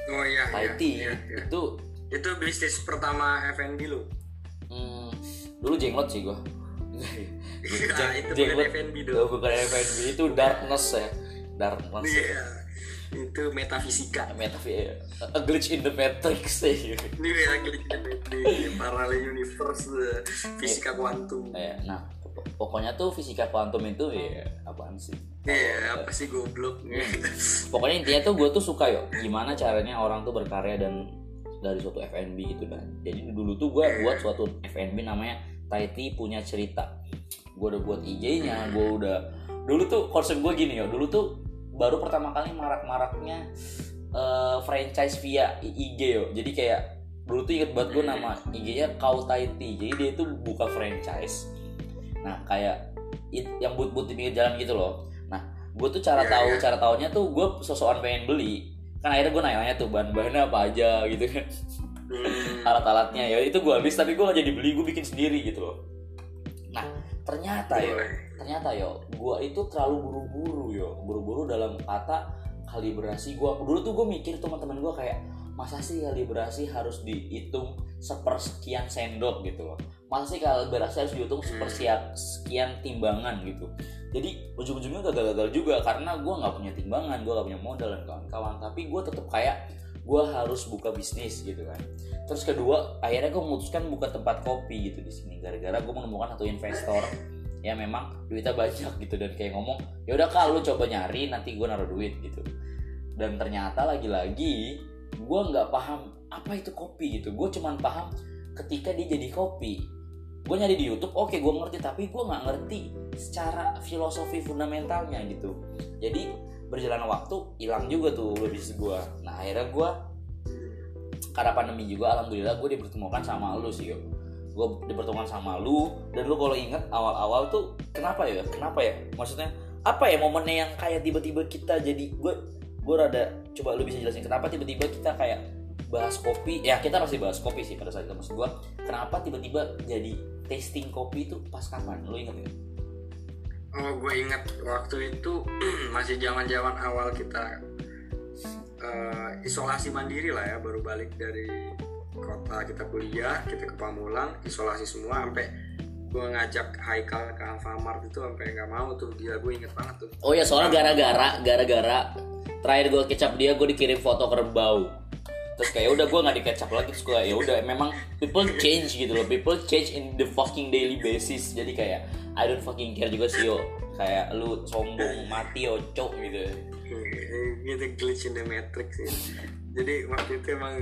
Oh iya. Thai iya, tea iya, iya. Itu itu bisnis pertama F and B lu? Hmm, dulu jenglot sih gue. Nah, itu jenglot, bukan F and B dulu. Bukan F and B, itu darkness ya, darkness. Iya. Ya. Itu metafisika. Metafisika. A glitch in the matrix sih. Ini ya glitch in the matrix, parallel universe, fisika kuantum. Nah, pokoknya tuh fisika kuantum itu ya apaan sih? Iya, apa sih goblok. Pokoknya intinya tuh gue tuh suka yo, gimana caranya orang tuh berkarya dan dari suatu F and B gitu kan. Jadi dulu tuh gue buat suatu F and B namanya Taiti Punya Cerita. Gue udah buat I G-nya, gue udah. Dulu tuh konsep gue gini yo, dulu tuh baru pertama kali marak-maraknya uh, franchise via I G yo. Jadi kayak dulu tuh inget banget gue nama I G-nya Kau Taiti. Jadi dia tuh buka franchise. Nah kayak it, yang but-but di pinggir jalan gitu loh. Nah gue tuh cara yeah, tahu yeah. cara tahunya tuh gue sosokan pengen beli. Kan akhirnya gue nanya-nanya tuh bahan-bahannya apa aja gitu kan. Mm. Alat-alatnya ya itu gue habis, tapi gue gak jadi beli, gue bikin sendiri gitu loh. Nah ternyata yo, ternyata yo, gua itu terlalu buru-buru yo, buru-buru dalam kata kalibrasi gua. Dulu tuh gua mikir teman-teman gua kayak masa sih kalibrasi harus dihitung sepersekian sendok gitu loh. Masa sih kalibrasi harus dihitung sepersekian timbangan gitu. Jadi ujung-ujungnya gagal-gagal juga karena gua nggak punya timbangan, gua nggak punya modal dan kawan-kawan. Tapi gua tetap kayak gua harus buka bisnis gitu kan. Terus kedua, akhirnya gua memutuskan buka tempat kopi gitu di sini gara-gara gua menemukan satu investor yang memang duitnya banyak gitu dan kayak ngomong, "Ya udah Kak, lu coba nyari, nanti gua naruh duit" gitu. Dan ternyata lagi-lagi gua enggak paham apa itu kopi gitu. Gua cuman paham ketika dia jadi kopi. Gua nyari di YouTube, oke okay, gua ngerti, tapi gua enggak ngerti secara filosofi fundamentalnya gitu. Jadi berjalan waktu hilang juga tuh bisnis gue. Nah akhirnya gue karena pandemi juga alhamdulillah gue dipertemukan sama lu sih yo. Gue dipertemukan sama lu dan lu kalau inget awal-awal tuh kenapa ya? Kenapa ya? Maksudnya apa ya momennya yang kayak tiba-tiba kita jadi gue gue rada coba lu bisa jelasin kenapa tiba-tiba kita kayak bahas kopi ya kita pasti bahas kopi sih pada saat itu maksud gue kenapa tiba-tiba jadi tasting kopi itu pas kapan lu ingat nggak? Oh gue ingat waktu itu masih zaman-zaman awal kita uh, isolasi mandiri lah ya baru balik dari kota kita kuliah kita ke Pamulang isolasi semua sampai gue ngajak Haikal ke Alfamart itu sampai nggak mau tuh dia gue inget banget tuh. Oh ya soalnya gara-gara gara-gara terakhir gue kecap dia gue dikirim foto kerbau terus kayak udah gue nggak dikecap lagi terus gue ya udah memang people change gitu loh people change in the fucking daily basis jadi kayak I don't fucking care juga sih yo kayak lu sombong mati yo cok gitu gitu glitch in the matrix ya. Jadi waktu itu emang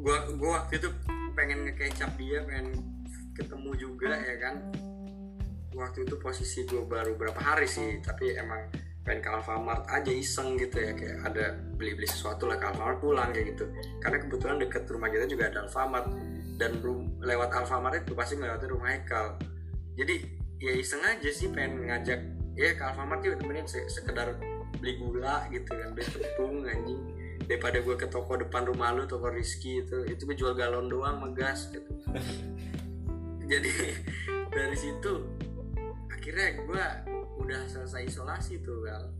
gue gue waktu itu pengen ngekecap dia pengen ketemu juga ya kan waktu itu posisi gue baru berapa hari sih tapi emang pengen ke Alfamart aja iseng gitu ya kayak ada beli-beli sesuatu lah ke Alfamart pulang kayak gitu karena kebetulan dekat rumah kita juga ada Alfamart dan rum- lewat Alfamart itu pasti ngelewatin rumah Haikal jadi ya iseng aja sih pengen ngajak ya ke Alfamart juga temenin se- sekedar beli gula gitu kan beli tepung anjing daripada gue ke toko depan rumah lu toko Rizky itu itu gue jual galon doang ngegas gitu jadi dari situ akhirnya gue udah selesai isolasi tuh kan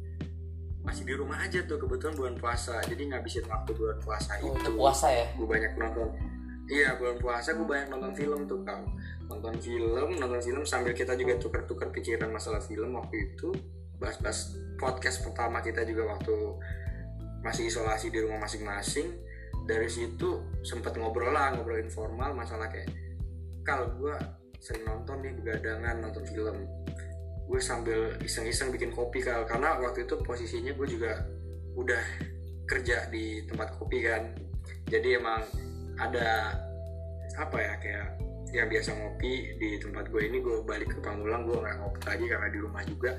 masih di rumah aja tuh kebetulan bulan puasa jadi ngabisin waktu bulan puasa itu oh, puasa ya gue banyak nonton iya bulan puasa gue banyak nonton film tuh kan nonton film nonton film sambil kita juga tuker-tuker pikiran masalah film waktu itu bahas-bahas podcast pertama kita juga waktu masih isolasi di rumah masing-masing dari situ sempet ngobrol lah ngobrol informal masalah kayak kalau gue sering nonton nih begadangan nonton film gue sambil iseng-iseng bikin kopi Kal karena waktu itu posisinya gue juga udah kerja di tempat kopi kan jadi emang ada apa ya kayak yang biasa ngopi di tempat gue ini gue balik ke Pamulang gue nggak ngopi lagi karena di rumah juga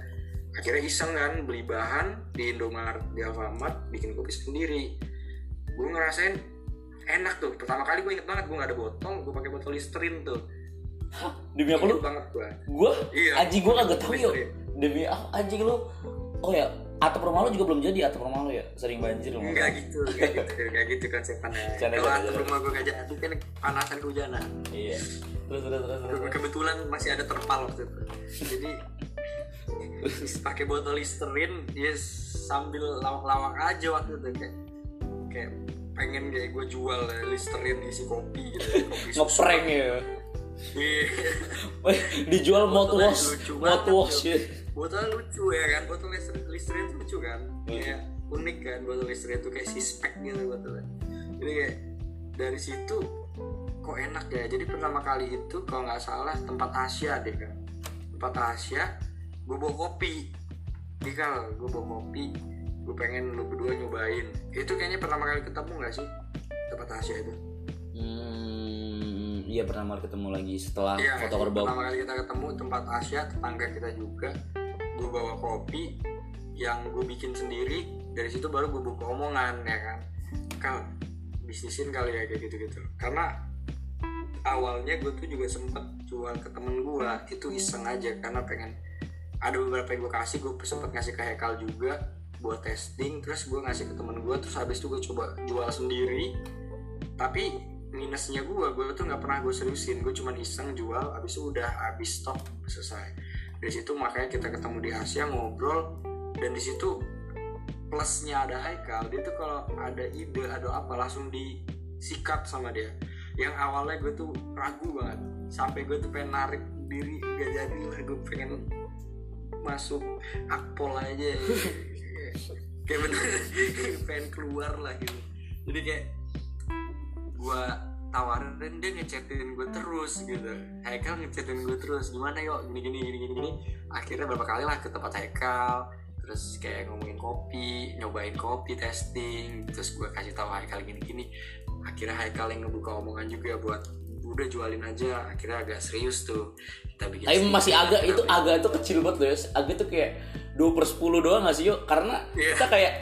akhirnya iseng kan beli bahan di Indomaret di Alfamart bikin kopi sendiri gue ngerasain enak tuh, pertama kali gue inget banget gue gak ada botol, gue pakai botol Listerine tuh. Hah? Demi apa lu? Banget gue Gue? Iya anjing gue kagak tau yuk. Demi apa anjing lu? Oh ya, atap rumah lu juga belum jadi atap rumah lu ya? Sering banjir lu? Enggak gitu, enggak gitu, enggak gitu konsepannya. Kalau atap rumah gue gak jadi, kan panasan kehujanan. Iya. Terus, terus, terus, terus kebetulan masih ada terpal waktu itu. Jadi pakai botol Listerine, dia sambil lawak-lawak aja waktu itu. Kayak, kayak pengen kayak gue jual Listerine isi kopi gitu kopi ngeprank ya dijual mouthwash mouthwash ya botol lucu ya kan botol Listerine lucu kan kayak yeah. Unik kan botol Listerine itu kayak sispek gitu botolnya jadi kayak dari situ kok enak ya jadi pertama kali itu kalau nggak salah tempat Asia deh kan tempat Asia gue bawa kopi nih Kal gue bawa kopi gue pengen lu berdua nyobain itu kayaknya pertama kali ketemu nggak sih tempat Asia itu? Hmm, iya pertama kali ketemu lagi setelah ya, foto kerbau. Pertama kali kita ketemu tempat Asia tetangga kita juga, gue bawa kopi yang gue bikin sendiri dari situ baru gue buka omongan ya kan, Kal bisnisin kali ya kayak gitu-gitu. Karena awalnya gue tuh juga sempet jual ke temen gue itu iseng aja karena pengen ada beberapa yang gue kasih gue sempet ngasih ke Haikal juga. Gue testing terus gue ngasih ke temen gue terus habis itu gue coba jual sendiri tapi minusnya gue gue tuh nggak pernah gue seriusin gue cuma iseng jual habis itu udah habis stok selesai dari situ makanya kita ketemu di Asia ngobrol dan di situ plusnya ada Haikal dia tuh kalau ada ide atau apa langsung disikat sama dia yang awalnya gue tuh ragu banget sampai gue tuh pengen narik diri gak jadi lah gue pengen masuk akpol aja kayak bener pengen keluar lah gitu jadi kayak gue tawarin dia ngechatin gue terus gitu Haikal ngechatin gue terus gimana yuk gini gini gini gini akhirnya berapa kali lah ke tempat Haikal terus kayak ngomongin kopi nyobain kopi testing terus gue kasih tahu Haikal gini gini akhirnya Haikal yang ngebuka omongan juga buat udah jualin aja akhirnya agak serius tuh kita bikin tapi masih agak itu agak itu kecil banget loh agak tuh kayak dua per sepuluh doang gak sih yuk karena yeah. Kita kayak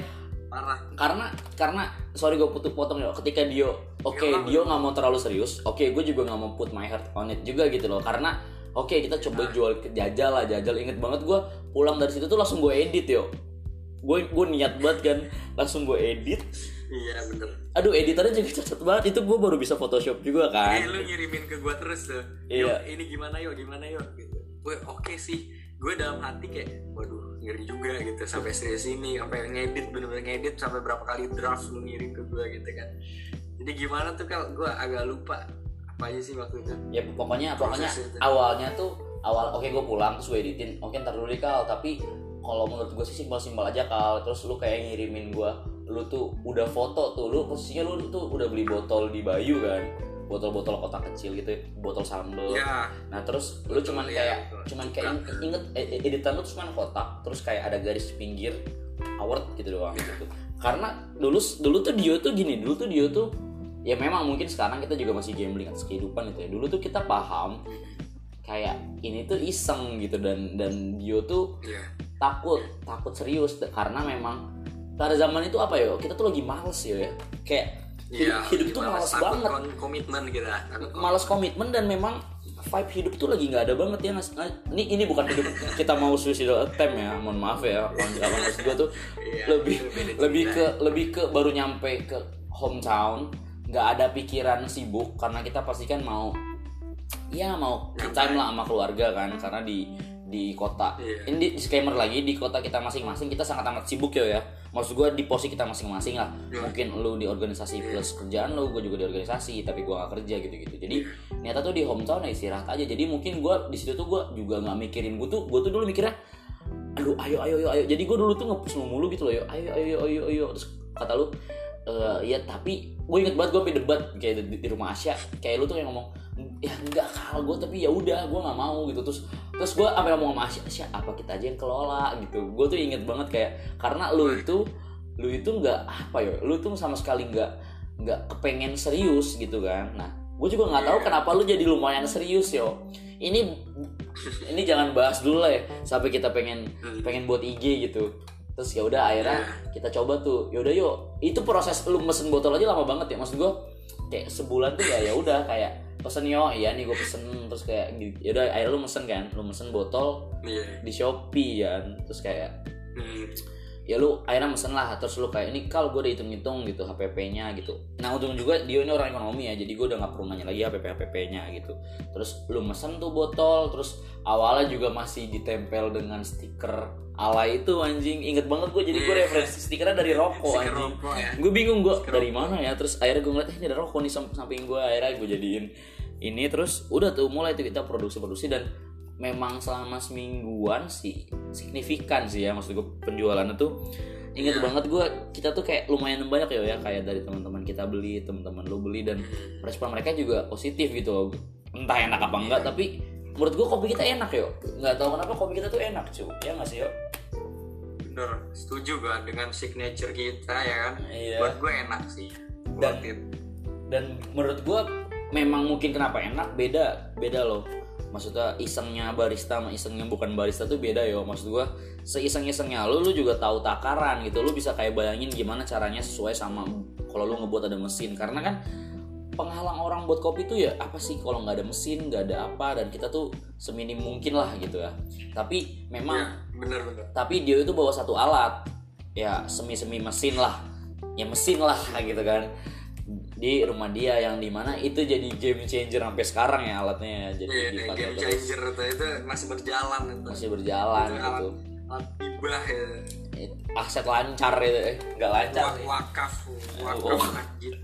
parah karena karena sorry gue putus potong yuk ketika Dio oke okay, Dio nggak mau terlalu serius oke okay, gue juga nggak mau put my heart on it juga gitu loh karena oke oke okay, kita coba jual jajal lah jajal. Ingat banget gue pulang dari situ tuh langsung gue edit yo. Gue gue niat banget kan, langsung gue edit. Iya bener. Aduh editornya juga cacat banget, itu gue baru bisa Photoshop juga kan. Eh lu ngirimin ke gue terus loh. Iya. Yo, ini gimana yo, gimana yo. Gitu. Gue oke okay sih, gue dalam hati kayak, waduh ngeri juga gitu. Sampai serius ini, sampai ngedit bener-bener ngedit sampai berapa kali draft lu ngirim ke gue gitu kan. Jadi gimana tuh kalau gue agak lupa apa aja sih waktu itu. Ya pokoknya pokoknya awalnya tuh awal oke okay, gue pulang terus gue editin. Oke okay, ntar dulu Kal, tapi kalau menurut gue sih simpel-simpel aja Kal. Terus lu kayak ngirimin gue, lu tuh udah foto tuh, lu posisinya lu tuh udah beli botol di Bayu kan, botol-botol kotak kecil gitu, botol sambel. Ya. Nah terus betul, lu cuman ya, kayak, betul. cuman kayak inget editan lu cuman kotak, terus kayak ada garis pinggir, award gitu doang ya. Gitu. Karena dulu dulu tuh Dio tuh gini, dulu tuh Dio tuh ya memang mungkin sekarang kita juga masih gambling atas kehidupan gitu ya. Dulu tuh kita paham kayak ini tuh iseng gitu dan dan Dio tuh ya. takut takut serius karena memang pada zaman itu apa ya, kita tuh lagi males ya, kayak ya, hidup, hidup tuh males, males banget, komitmen kita, males komitmen dan memang vibe hidup tuh lagi nggak ada banget ya mas. Nah, ini ini bukan hidup kita mau suicidal attempt ya, mohon maaf ya, kawan-kawan mas gue tuh ya, lebih lebih ke lebih ke baru nyampe ke hometown, nggak ada pikiran sibuk karena kita pasti kan mau, ya mau time lah sama keluarga kan, karena di di kota yeah. ini disclaimer lagi, di kota kita masing-masing kita sangat amat sibuk ya ya maksud gue di posisi kita masing-masing lah yeah. Mungkin lu di organisasi yeah. plus kerjaan lu, gue juga di organisasi tapi gue gak kerja gitu-gitu jadi yeah. nyata tuh di hometown ya istirahat aja jadi mungkin gue di situ tuh gue juga nggak mikirin gue tuh gue tuh dulu mikirnya aduh ayo ayo ayo ayo jadi gue dulu tuh ngepush mulu gitu loh ayo ayo ayo ayo, ayo. Terus kata lu Uh, ya tapi gue inget banget gue debat kayak di, di rumah Asia kayak lu tuh yang ngomong ya enggak Kal gue tapi ya udah gue nggak mau gitu terus terus gue apa yang ngomong sama Asia Asia apa kita aja yang kelola gitu gue tuh inget banget kayak karena lu itu lu itu nggak apa ya lu tuh sama sekali nggak nggak kepengen serius gitu kan nah gue juga nggak tahu kenapa lu jadi lumayan serius yo ini ini jangan bahas dulu lah ya sampai kita pengen pengen buat I G gitu terus ya udah akhirnya kita coba tuh yaudah yuk itu proses lu mesen botol aja lama banget ya maksud gue kayak sebulan tuh ya ya udah kayak pesen yo iya nih gue pesen terus kayak yaudah akhirnya lu mesen kan lu mesen botol di Shopee kan terus kayak ya lu akhirnya mesen lah terus lu kayak ini Kal gue udah hitung-hitung gitu H P P-nya gitu nah untung juga dia ini orang ekonomi ya jadi gue udah nggak perlu nanya lagi H P P-H P P-nya gitu terus lu mesen tuh botol terus awalnya juga masih ditempel dengan stiker ala itu anjing inget banget gue jadi gue referensi stikernya dari rokok anjing ya. Gue bingung gue dari mana ya terus akhirnya gue ngeliat eh, ini ada rokok nih samping gue akhirnya gue jadiin ini terus udah tuh mulai tuh kita produksi-produksi dan memang selama semingguan sih signifikan sih ya maksud gue penjualannya tuh inget yeah. banget gue kita tuh kayak lumayan banyak ya ya kayak dari teman-teman kita beli teman-teman lo beli dan respon mereka juga positif gitu entah enak apa enggak yeah. tapi menurut gue kopi kita enak yo nggak tahu kenapa kopi kita tuh enak cuy ya nggak sih yo bener setuju gue dengan signature kita ya kan iya. Buat gue enak sih dan dan menurut gue memang mungkin kenapa enak beda beda loh maksudnya isengnya barista sama isengnya bukan barista tuh beda yo maksud gue seiseng-isengnya lo lo juga tahu takaran gitu lo bisa kayak bayangin gimana caranya sesuai sama kalau lo ngebuat ada mesin karena kan penghalang orang buat kopi tuh ya apa sih kalau nggak ada mesin nggak ada apa dan kita tuh seminim mungkin lah gitu ya tapi memang ya, bener, bener. Tapi dia itu bawa satu alat ya semi semi mesin lah ya mesin lah gitu kan di rumah dia yang dimana itu jadi game changer sampai sekarang ya alatnya jadi ya, ya, game changer itu, itu masih berjalan itu. masih berjalan itu gitu alat, alat tibah ya aset lancar itu nggak lancar wakaf wakaf masjid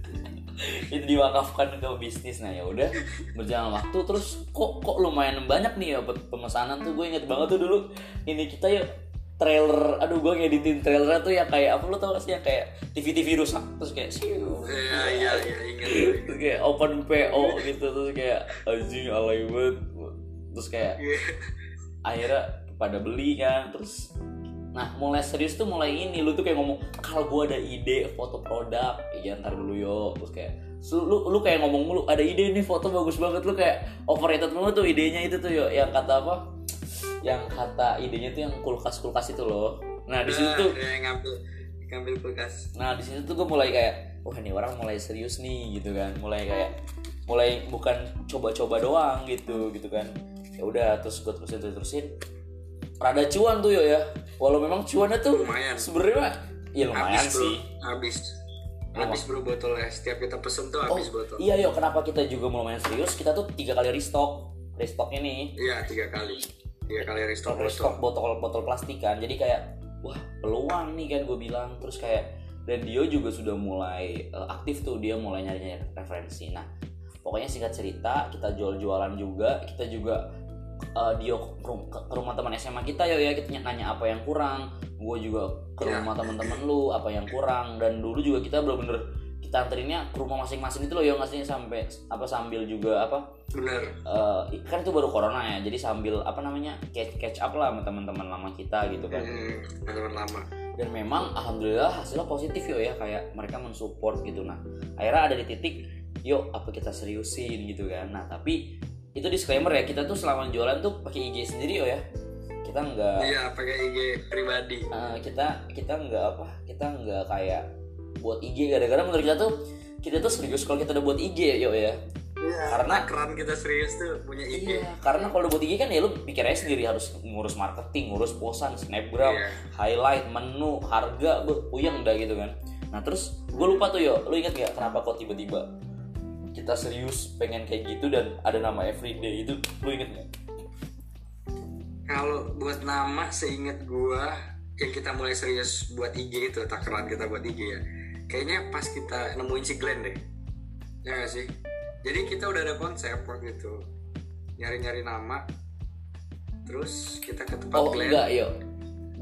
itu diwakafkan ke bisnis nah ya udah berjalan waktu terus kok kok lumayan banyak nih ya pemesanan tuh gue inget banget tuh dulu ini kita ya trailer aduh gue ngeditin trailernya tuh ya kayak apa lo tau gak sih ya kayak T V T V rusak terus kayak siu iya iya iya inget terus kayak open P O gitu terus kayak anjing alay banget terus kayak akhirnya pada beli kan terus nah mulai serius tuh mulai ini lu tuh kayak ngomong Kal gua ada ide foto produk ya ntar dulu yo terus kayak lu lu kayak ngomong mulu ada ide nih foto bagus banget lu kayak overrated mulu tuh idenya itu tuh yo yang kata apa yang kata idenya tuh yang kulkas kulkas itu loh nah di situ tuh ya, ngambil ngambil kulkas nah di situ tuh gua mulai kayak wah ini orang mulai serius nih gitu kan mulai kayak mulai bukan coba-coba doang gitu gitu kan ya udah terus gue terusin terusin rada cuan tuh yo ya, walau memang cuannya tuh lumayan sebenarnya ya lumayan abis, sih habis habis bro botolnya setiap kita pesen tuh habis oh, botol. Iya yo, kenapa kita juga mau main serius, kita tuh tiga kali restock restock ini iya tiga kali tiga kali restock restock botol botol plastik kan, jadi kayak wah peluang nih kan gue bilang. Terus kayak dan Dio juga sudah mulai uh, aktif tuh, dia mulai nyari-nyari referensi. Nah, pokoknya singkat cerita, kita jual-jualan juga, kita juga uh, Dio ke rumah teman S M A kita ya, ya kita nanya apa yang kurang, gue juga ke rumah teman-teman lu apa yang kurang, dan dulu juga kita bener-bener kita anterinnya ke rumah masing-masing itu loh, ya ngasihnya sampai apa sambil juga apa? Bener. Uh, kan itu baru corona ya, jadi sambil apa namanya catch catch up lah sama teman-teman lama kita gitu kan. Hmm, teman lama. Dan memang alhamdulillah hasilnya positif yo ya, kayak mereka mensupport gitu. Nah akhirnya ada di titik yuk apa kita seriusin gitu kan. Nah tapi itu disclaimer ya, kita tuh selama jualan tuh pakai I G sendiri yo ya, kita nggak iya pakai I G pribadi. Uh, kita kita nggak apa kita nggak kayak buat I G gara-gara menurut kita tuh kita tuh serius kalau kita udah buat I G yo ya. Iya, karena keren kita serius tuh punya I G. Iya, karena kalau buat I G kan ya lu pikirnya sendiri, harus ngurus marketing, ngurus posan, snapgram, iya. Highlight, menu, harga, gue puyeng dah gitu kan. Nah terus gue lupa tuh yo, lu inget gak kenapa kok tiba-tiba kita serius pengen kayak gitu dan ada nama Everyday itu, lu inget gak? Kalau buat nama seinget gue yang kita mulai serius buat I G itu, takaran kita buat I G ya, kayaknya pas kita nemuin si Glenn deh, ya gak sih? Jadi kita udah ada konsep waktu itu, nyari-nyari nama, terus kita ke tempat oh, Glenn. Oh enggak yo,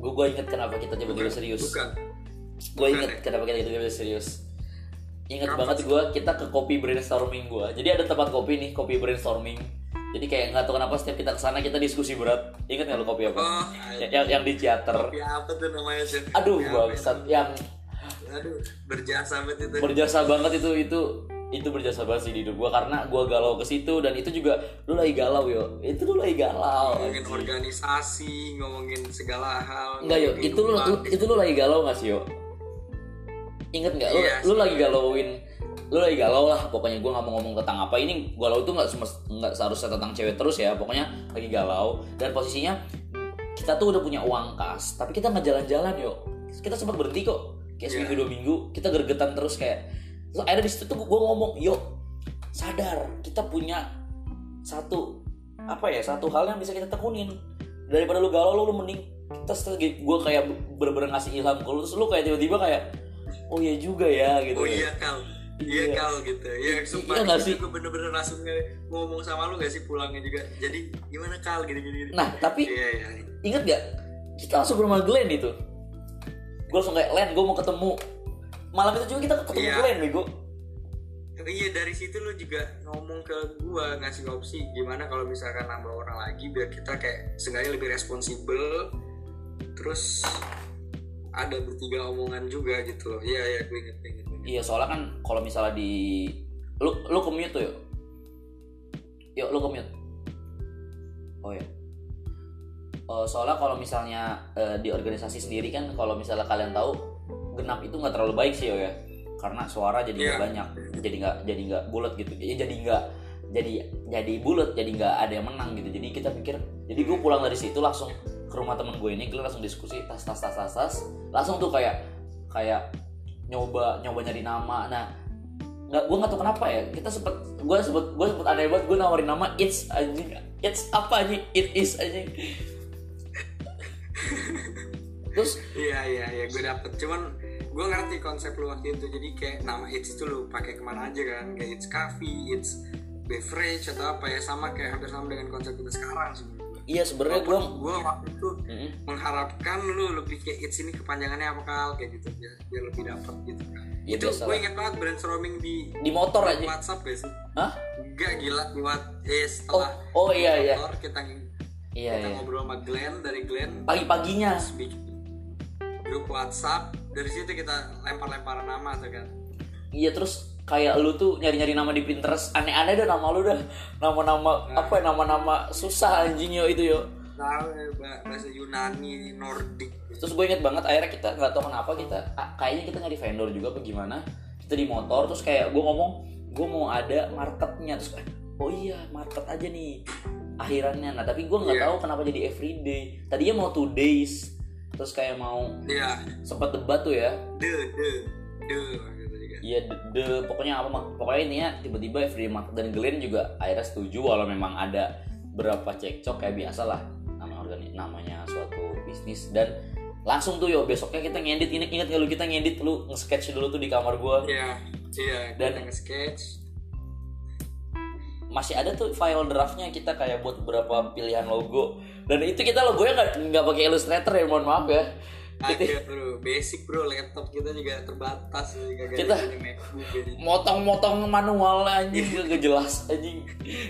gue gue inget kenapa kita tiba-tiba serius. Bukan. Gue inget ya. Kenapa kita tiba-tiba serius. Ingat banget gue, kita ke kopi brainstorming gue. Jadi ada tempat kopi nih, kopi brainstorming. Jadi kayak nggak tahu kenapa setiap kita kesana kita diskusi berat. Ingat nggak lo kopi apa? Oh, yang, yang yang di teater. Kopi apa tuh namanya sih? Aduh bangsat yang. Aduh berjasa banget itu. Berjasa banget itu itu. Itu berjasa banget sih di hidup gue, karena gue galau ke situ dan itu juga lu lagi galau yo, itu lu lagi galau ngomongin anji. Organisasi, ngomongin segala hal nggak yo, itu lu, lu itu lu lagi galau nggak sih yo, inget nggak lu, yes, lu lagi galauin lu lagi galau lah pokoknya. Gue nggak mau ngomong tentang apa ini, galau itu nggak nggak seharusnya tentang cewek terus ya, pokoknya lagi galau. Dan posisinya kita tuh udah punya uang kas tapi kita nggak jalan-jalan yo, kita sempat berhenti kok kayak seminggu yeah. dua minggu kita gergetan terus kayak. Terus akhirnya disitu tuh gue ngomong, yuk sadar kita punya satu apa ya satu hal yang bisa kita tekunin. Daripada lu galau lu, lu mending kita strategi. Gue kayak bener-bener ngasih ilham ke lu, terus lu kayak tiba-tiba kayak oh iya juga ya gitu. Oh iya kal, iya, iya kal gitu. Ya sumpah iya sih? Gue bener-bener langsung ngomong sama lu gak sih pulangnya juga. Jadi gimana kal gini-gini. Nah tapi iya, iya. Ingat gak kita langsung ke rumah Glenn itu. Gue langsung kayak Len gue mau ketemu. Malam itu juga kita ketemu yeah. Glenn bego. Iya dari situ lu juga ngomong ke gua, ngasih opsi gimana kalau misalkan nambah orang lagi biar kita kayak seenggaknya lebih responsibel. Terus ada bertiga omongan juga gitu. Iya iya gue inget inget. Iya soalnya kan kalau misalnya di lu lu commute tuh yuk. Yuk lu commute. Oh ya. Uh, soalnya kalau misalnya uh, di organisasi sendiri kan kalau misalnya kalian tahu genap itu nggak terlalu baik sih yo ya, karena suara jadi nggak yeah. banyak, jadi nggak jadi nggak bulat gitu, jadi nggak jadi jadi bulat, jadi nggak ada yang menang gitu. Jadi kita pikir, jadi gue pulang dari situ langsung ke rumah temen gue ini, kita langsung diskusi tas tas tas tas tas, langsung tuh kayak kayak nyoba nyoba nyari nama. Nah, nggak gue nggak tahu kenapa ya, kita sempet gue sempet gue sempet aneh banget, gue nawarin nama it's anjing, it's apa anjing, it is anjing. Terus iya iya iya gue dapet, cuman gue ngerti konsep lu waktu itu. Jadi kayak nama it's itu lu pakai kemana aja kan, kayak it's coffee, it's beverage atau apa ya, sama kayak hampir sama dengan konsep kita sekarang sebenarnya. Iya sebenarnya gue gue waktu itu mm-hmm. mengharapkan lu lebih kayak it's ini kepanjangannya apa kal kayak gitu biar, biar lebih dapet gitu kan. Ya, itu gue inget banget brainstorming di di motor aja WhatsApp ya sih. Hah? Gak gila di WhatsApp eh, setelah oh, oh, iya, di motor iya. kita iya, kita iya. ngobrol sama Glenn dari Glenn pagi-paginya. Grup WhatsApp, dari situ kita lempar-lemparan nama tuh kan. Iya terus kayak lu tuh nyari-nyari nama di Pinterest, aneh-aneh dah nama lu dah, nama-nama nah. apa ya, nama-nama susah anjing yo itu yo. Nah, bahasa Yunani, Nordik. Terus gue inget banget akhirnya kita nggak tahu kenapa kita, kayaknya kita nyari vendor juga apa gimana, kita di motor terus kayak gue ngomong, gue mau ada marketnya terus, oh iya market aja nih. akhirannya. Nah tapi gue nggak yeah. tahu kenapa jadi everyday. Tadinya mau two days, terus kayak mau yeah. sempat debat tuh ya. De de de. Iya de, de pokoknya apa pokoknya intinya tiba-tiba everyday market, dan Glenn juga akhirnya setuju walau memang ada berapa cekcok kayak biasa lah nama organik namanya suatu bisnis. Dan langsung tuh yo besoknya kita ngedit, inget-inget kalau kita ngedit lu nge-sketch dulu tuh di kamar gua. Iya, iya, dan nge-sketch. Masih ada tuh file draftnya kita kayak buat beberapa pilihan logo. Dan itu kita logonya enggak enggak pakai Illustrator ya, mohon maaf ya. Agak bro, basic bro, laptop kita juga terbatas juga kita motong-motong manual anjing enggak jelas anjing.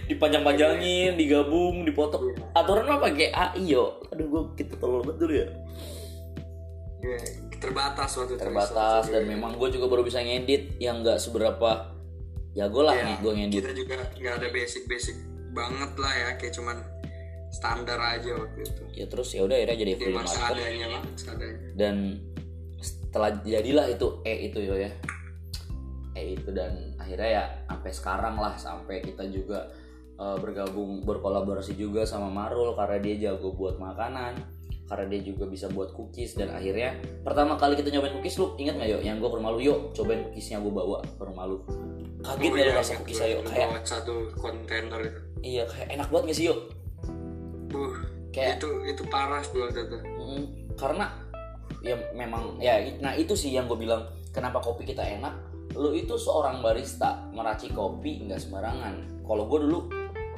Dipanjang-panjangin, digabung, dipotong. Aturan mah pakai A I yo. Aduh gua kita tolol banget dulu ya. Ya, terbatas waktu terbatas dan ya. Memang gue juga baru bisa ngedit yang nggak seberapa jago lah ya, gue ngedit. Kita juga nggak ada basic-basic banget lah ya, kayak cuman standar aja waktu itu. Ya terus ya udah akhirnya jadi full market. Dan setelah jadilah itu eh itu yo ya, eh itu dan akhirnya ya sampai sekarang lah, sampai kita juga uh, bergabung berkolaborasi juga sama Marul karena dia jago buat makanan. Karena dia juga bisa buat cookies. Dan akhirnya pertama kali kita nyobain cookies, lu ingat gak yo? Yang gue ke rumah lu, yuk cobain cookiesnya gue bawa ke rumah lu. Kaget oh, gak ya, rasa cookies ayo? Kayak satu kontainer itu. Iya, kayak enak banget gak sih yuk? Uh, kayak itu itu parah dulu itu. Mm, karena ya memang ya, nah itu sih yang gue bilang kenapa kopi kita enak. Lu itu seorang barista meracik kopi nggak sembarangan. Kalau gue dulu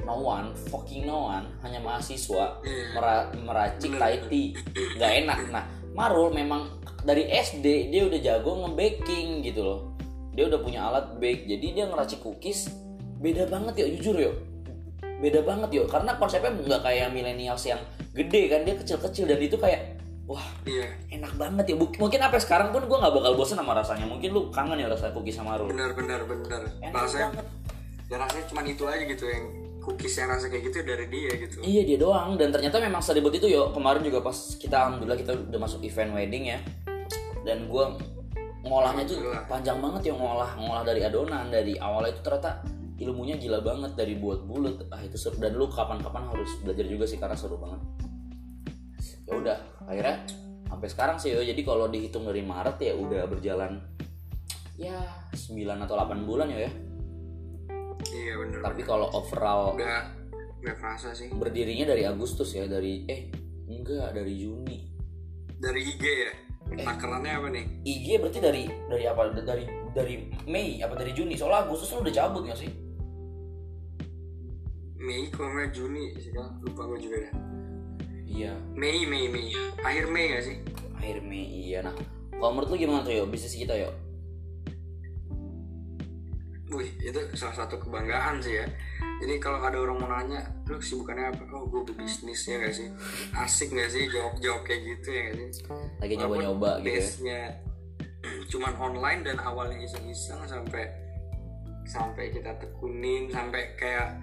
no one, fucking no one, hanya mahasiswa yeah. mera- meracik Thai tea, nggak enak. Nah, Marul memang dari S D dia udah jago nge-baking gitu loh. Dia udah punya alat bake, jadi dia ngeracik cookies beda banget yo, jujur yo, beda banget yo. Karena konsepnya nggak kayak millennials yang gede kan, dia kecil-kecil dan itu kayak wah yeah. enak banget ya. Mungkin apa sekarang pun gue nggak bakal bosan sama rasanya. Mungkin lu kangen ya rasa cookies sama Marul. Bener bener bener. Enak rasanya, banget. Ya rasanya cuma itu aja gitu yang cookies yang rasa kayak gitu dari dia gitu. Iya dia doang. Dan ternyata memang seribut itu yo. Kemarin juga pas kita alhamdulillah kita udah masuk event wedding ya. Dan gue ngolahnya tuh panjang banget yo, ngolah ngolah dari adonan dari awal itu ternyata ilmunya gila banget dari buat bulat. Ah itu seru. Dan lu kapan-kapan harus belajar juga sih karena seru banget. Ya udah akhirnya sampai sekarang sih yo. Jadi kalau dihitung dari Maret ya udah berjalan ya sembilan atau delapan bulan yo ya. Iya benar. Tapi kalau overall udah enggak kerasa sih. Berdirinya dari Agustus ya, dari eh enggak dari Juni. Dari I G ya. Eh, Takarannya apa nih? I G berarti dari dari apa? Dari dari Mei apa dari Juni? Soalnya Agustus lu udah cabut enggak sih? Mei kalau enggak Juni sih kan lupa gue juga ya. Iya. Mei Mei Mei. Akhir Mei enggak sih? Akhir Mei iya. Nah, kalau menurut lu gimana tuh yo bisnis kita yo? Wih, itu salah satu kebanggaan sih ya. Jadi kalau ada orang mau nanya, lu sibukannya apa? Oh, gue berbisnis ya gak sih? Asik gak sih jawab-jawab kayak gitu ya gak sih? Lagi walaupun nyoba-nyoba gitu ya. Cuman online dan awalnya iseng-iseng sampai sampai kita tekunin, sampai kayak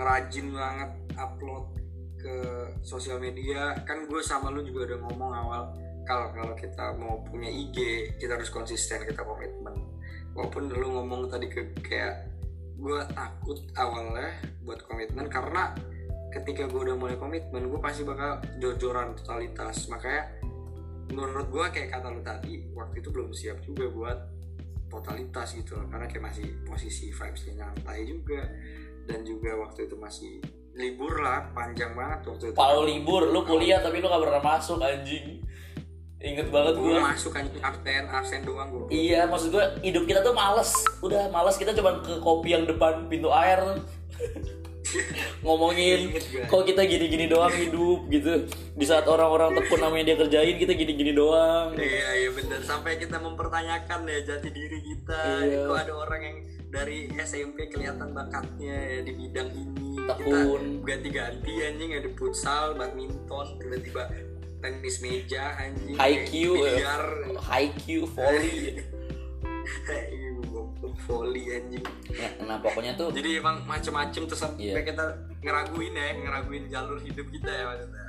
rajin banget upload ke sosial media. Kan gue sama lu juga udah ngomong awal kalau kalau kita mau punya I G, kita harus konsisten, kita komitmen. Walaupun lu ngomong tadi ke kayak gue takut awalnya buat komitmen, karena ketika gue udah mulai komitmen gue pasti bakal jor-joran totalitas. Makanya menurut gue kayak kata lu tadi waktu itu belum siap juga buat totalitas gitu loh, karena kayak masih posisi vibesnya nyantai juga dan juga waktu itu masih libur lah, panjang banget waktu itu. Kalau libur lu kuliah tapi lu gak pernah masuk anjing. Ingat banget gue masuk anjing, absen, absen doang gue. Iya, maksud gue hidup kita tuh males. Udah males kita cuma ke kopi yang depan pintu air ngomongin kok kita gini-gini doang hidup gitu. Di saat orang-orang tekun namanya dia kerjain, kita gini-gini doang. Iya, iya benar. Sampai kita mempertanyakan ya jati diri kita. Iya. Kok ada orang yang dari S M P kelihatan bakatnya ya, di bidang ini. Tekun. Kita ganti-ganti anjing, ada futsal, badminton, tiba-tiba tenis meja anjing, high Q, high Q volley, volley anjing. Nah pokoknya tuh jadi emang macem-macem terus yeah. kita ngeraguin ya, ngeraguin jalur hidup kita ya maksudnya.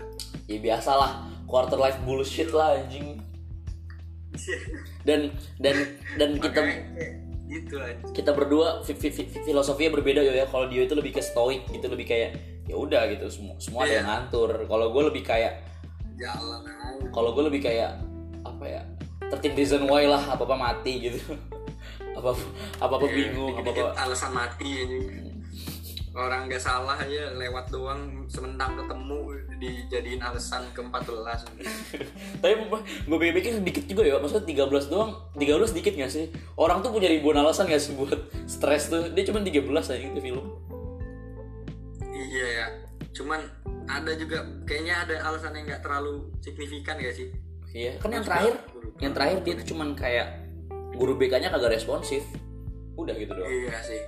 Ya biasalah quarter life bullshit lah anjing. Dan dan dan kita gitu anjing. Kita berdua fi- fi- fi- filosofinya berbeda ya. Kalau Dio itu lebih ke stoik gitu, lebih kayak ya udah gitu, semua semua yeah. ada yang ngatur. Kalau gue lebih kayak jalan. Kalau gue lebih kayak apa ya? thirteen reason why lah, apa-apa mati gitu. Apa apa-apa yeah, bingung, apa-apa alasan mati ini. Orang enggak salah aja lewat doang sementang ketemu dijadiin alasan ke empat belas. Tapi gue pikir dikit juga ya, maksudnya tiga belas doang. tiga belas dikit enggak sih? Orang tuh punya ribuan alasan enggak sih buat stres tuh. Dia cuma tiga belas aja gitu film. Iya ya. Cuman ada juga kayaknya ada alasan yang enggak terlalu signifikan enggak sih? Iya, kan yang terakhir, yang terakhir dia tuh cuman kayak guru B K-nya kagak responsif. Udah gitu doang. Iya sih.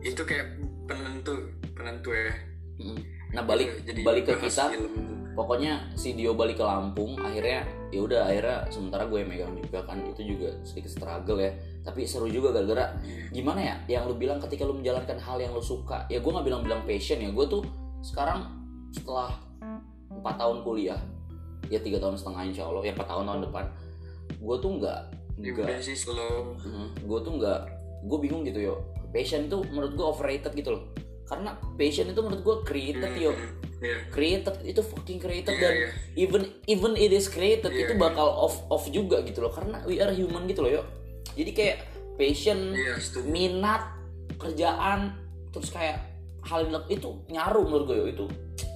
Itu kayak penentu, penentu ya. Hmm. Nah balik, jadi, balik ke kita. Film. Pokoknya si Dio balik ke Lampung. Akhirnya, ya udah akhirnya sementara gue megang juga kan, itu juga sedikit struggle ya. Tapi seru juga gara-gara gimana ya? Yang lu bilang ketika lu menjalankan hal yang lu suka. Ya gue nggak bilang-bilang passion ya. Gue tuh sekarang setelah empat tahun kuliah, ya tiga tahun setengah insya Allah, ya empat tahun tahun depan. Gue tuh nggak, nggak. Hmm, gue tuh nggak. Gue bingung gitu yo. Passion tuh menurut gue overrated gitu loh. Karena passion itu menurut gue created yo. Yeah. Created itu fucking created yeah, dan yeah. even even it is created yeah, itu bakal yeah. off off juga gitu loh. Karena we are human gitu loh yo. Jadi kayak passion, yeah, minat, kerjaan, terus kayak hal itu nyaru menurut gue yo, itu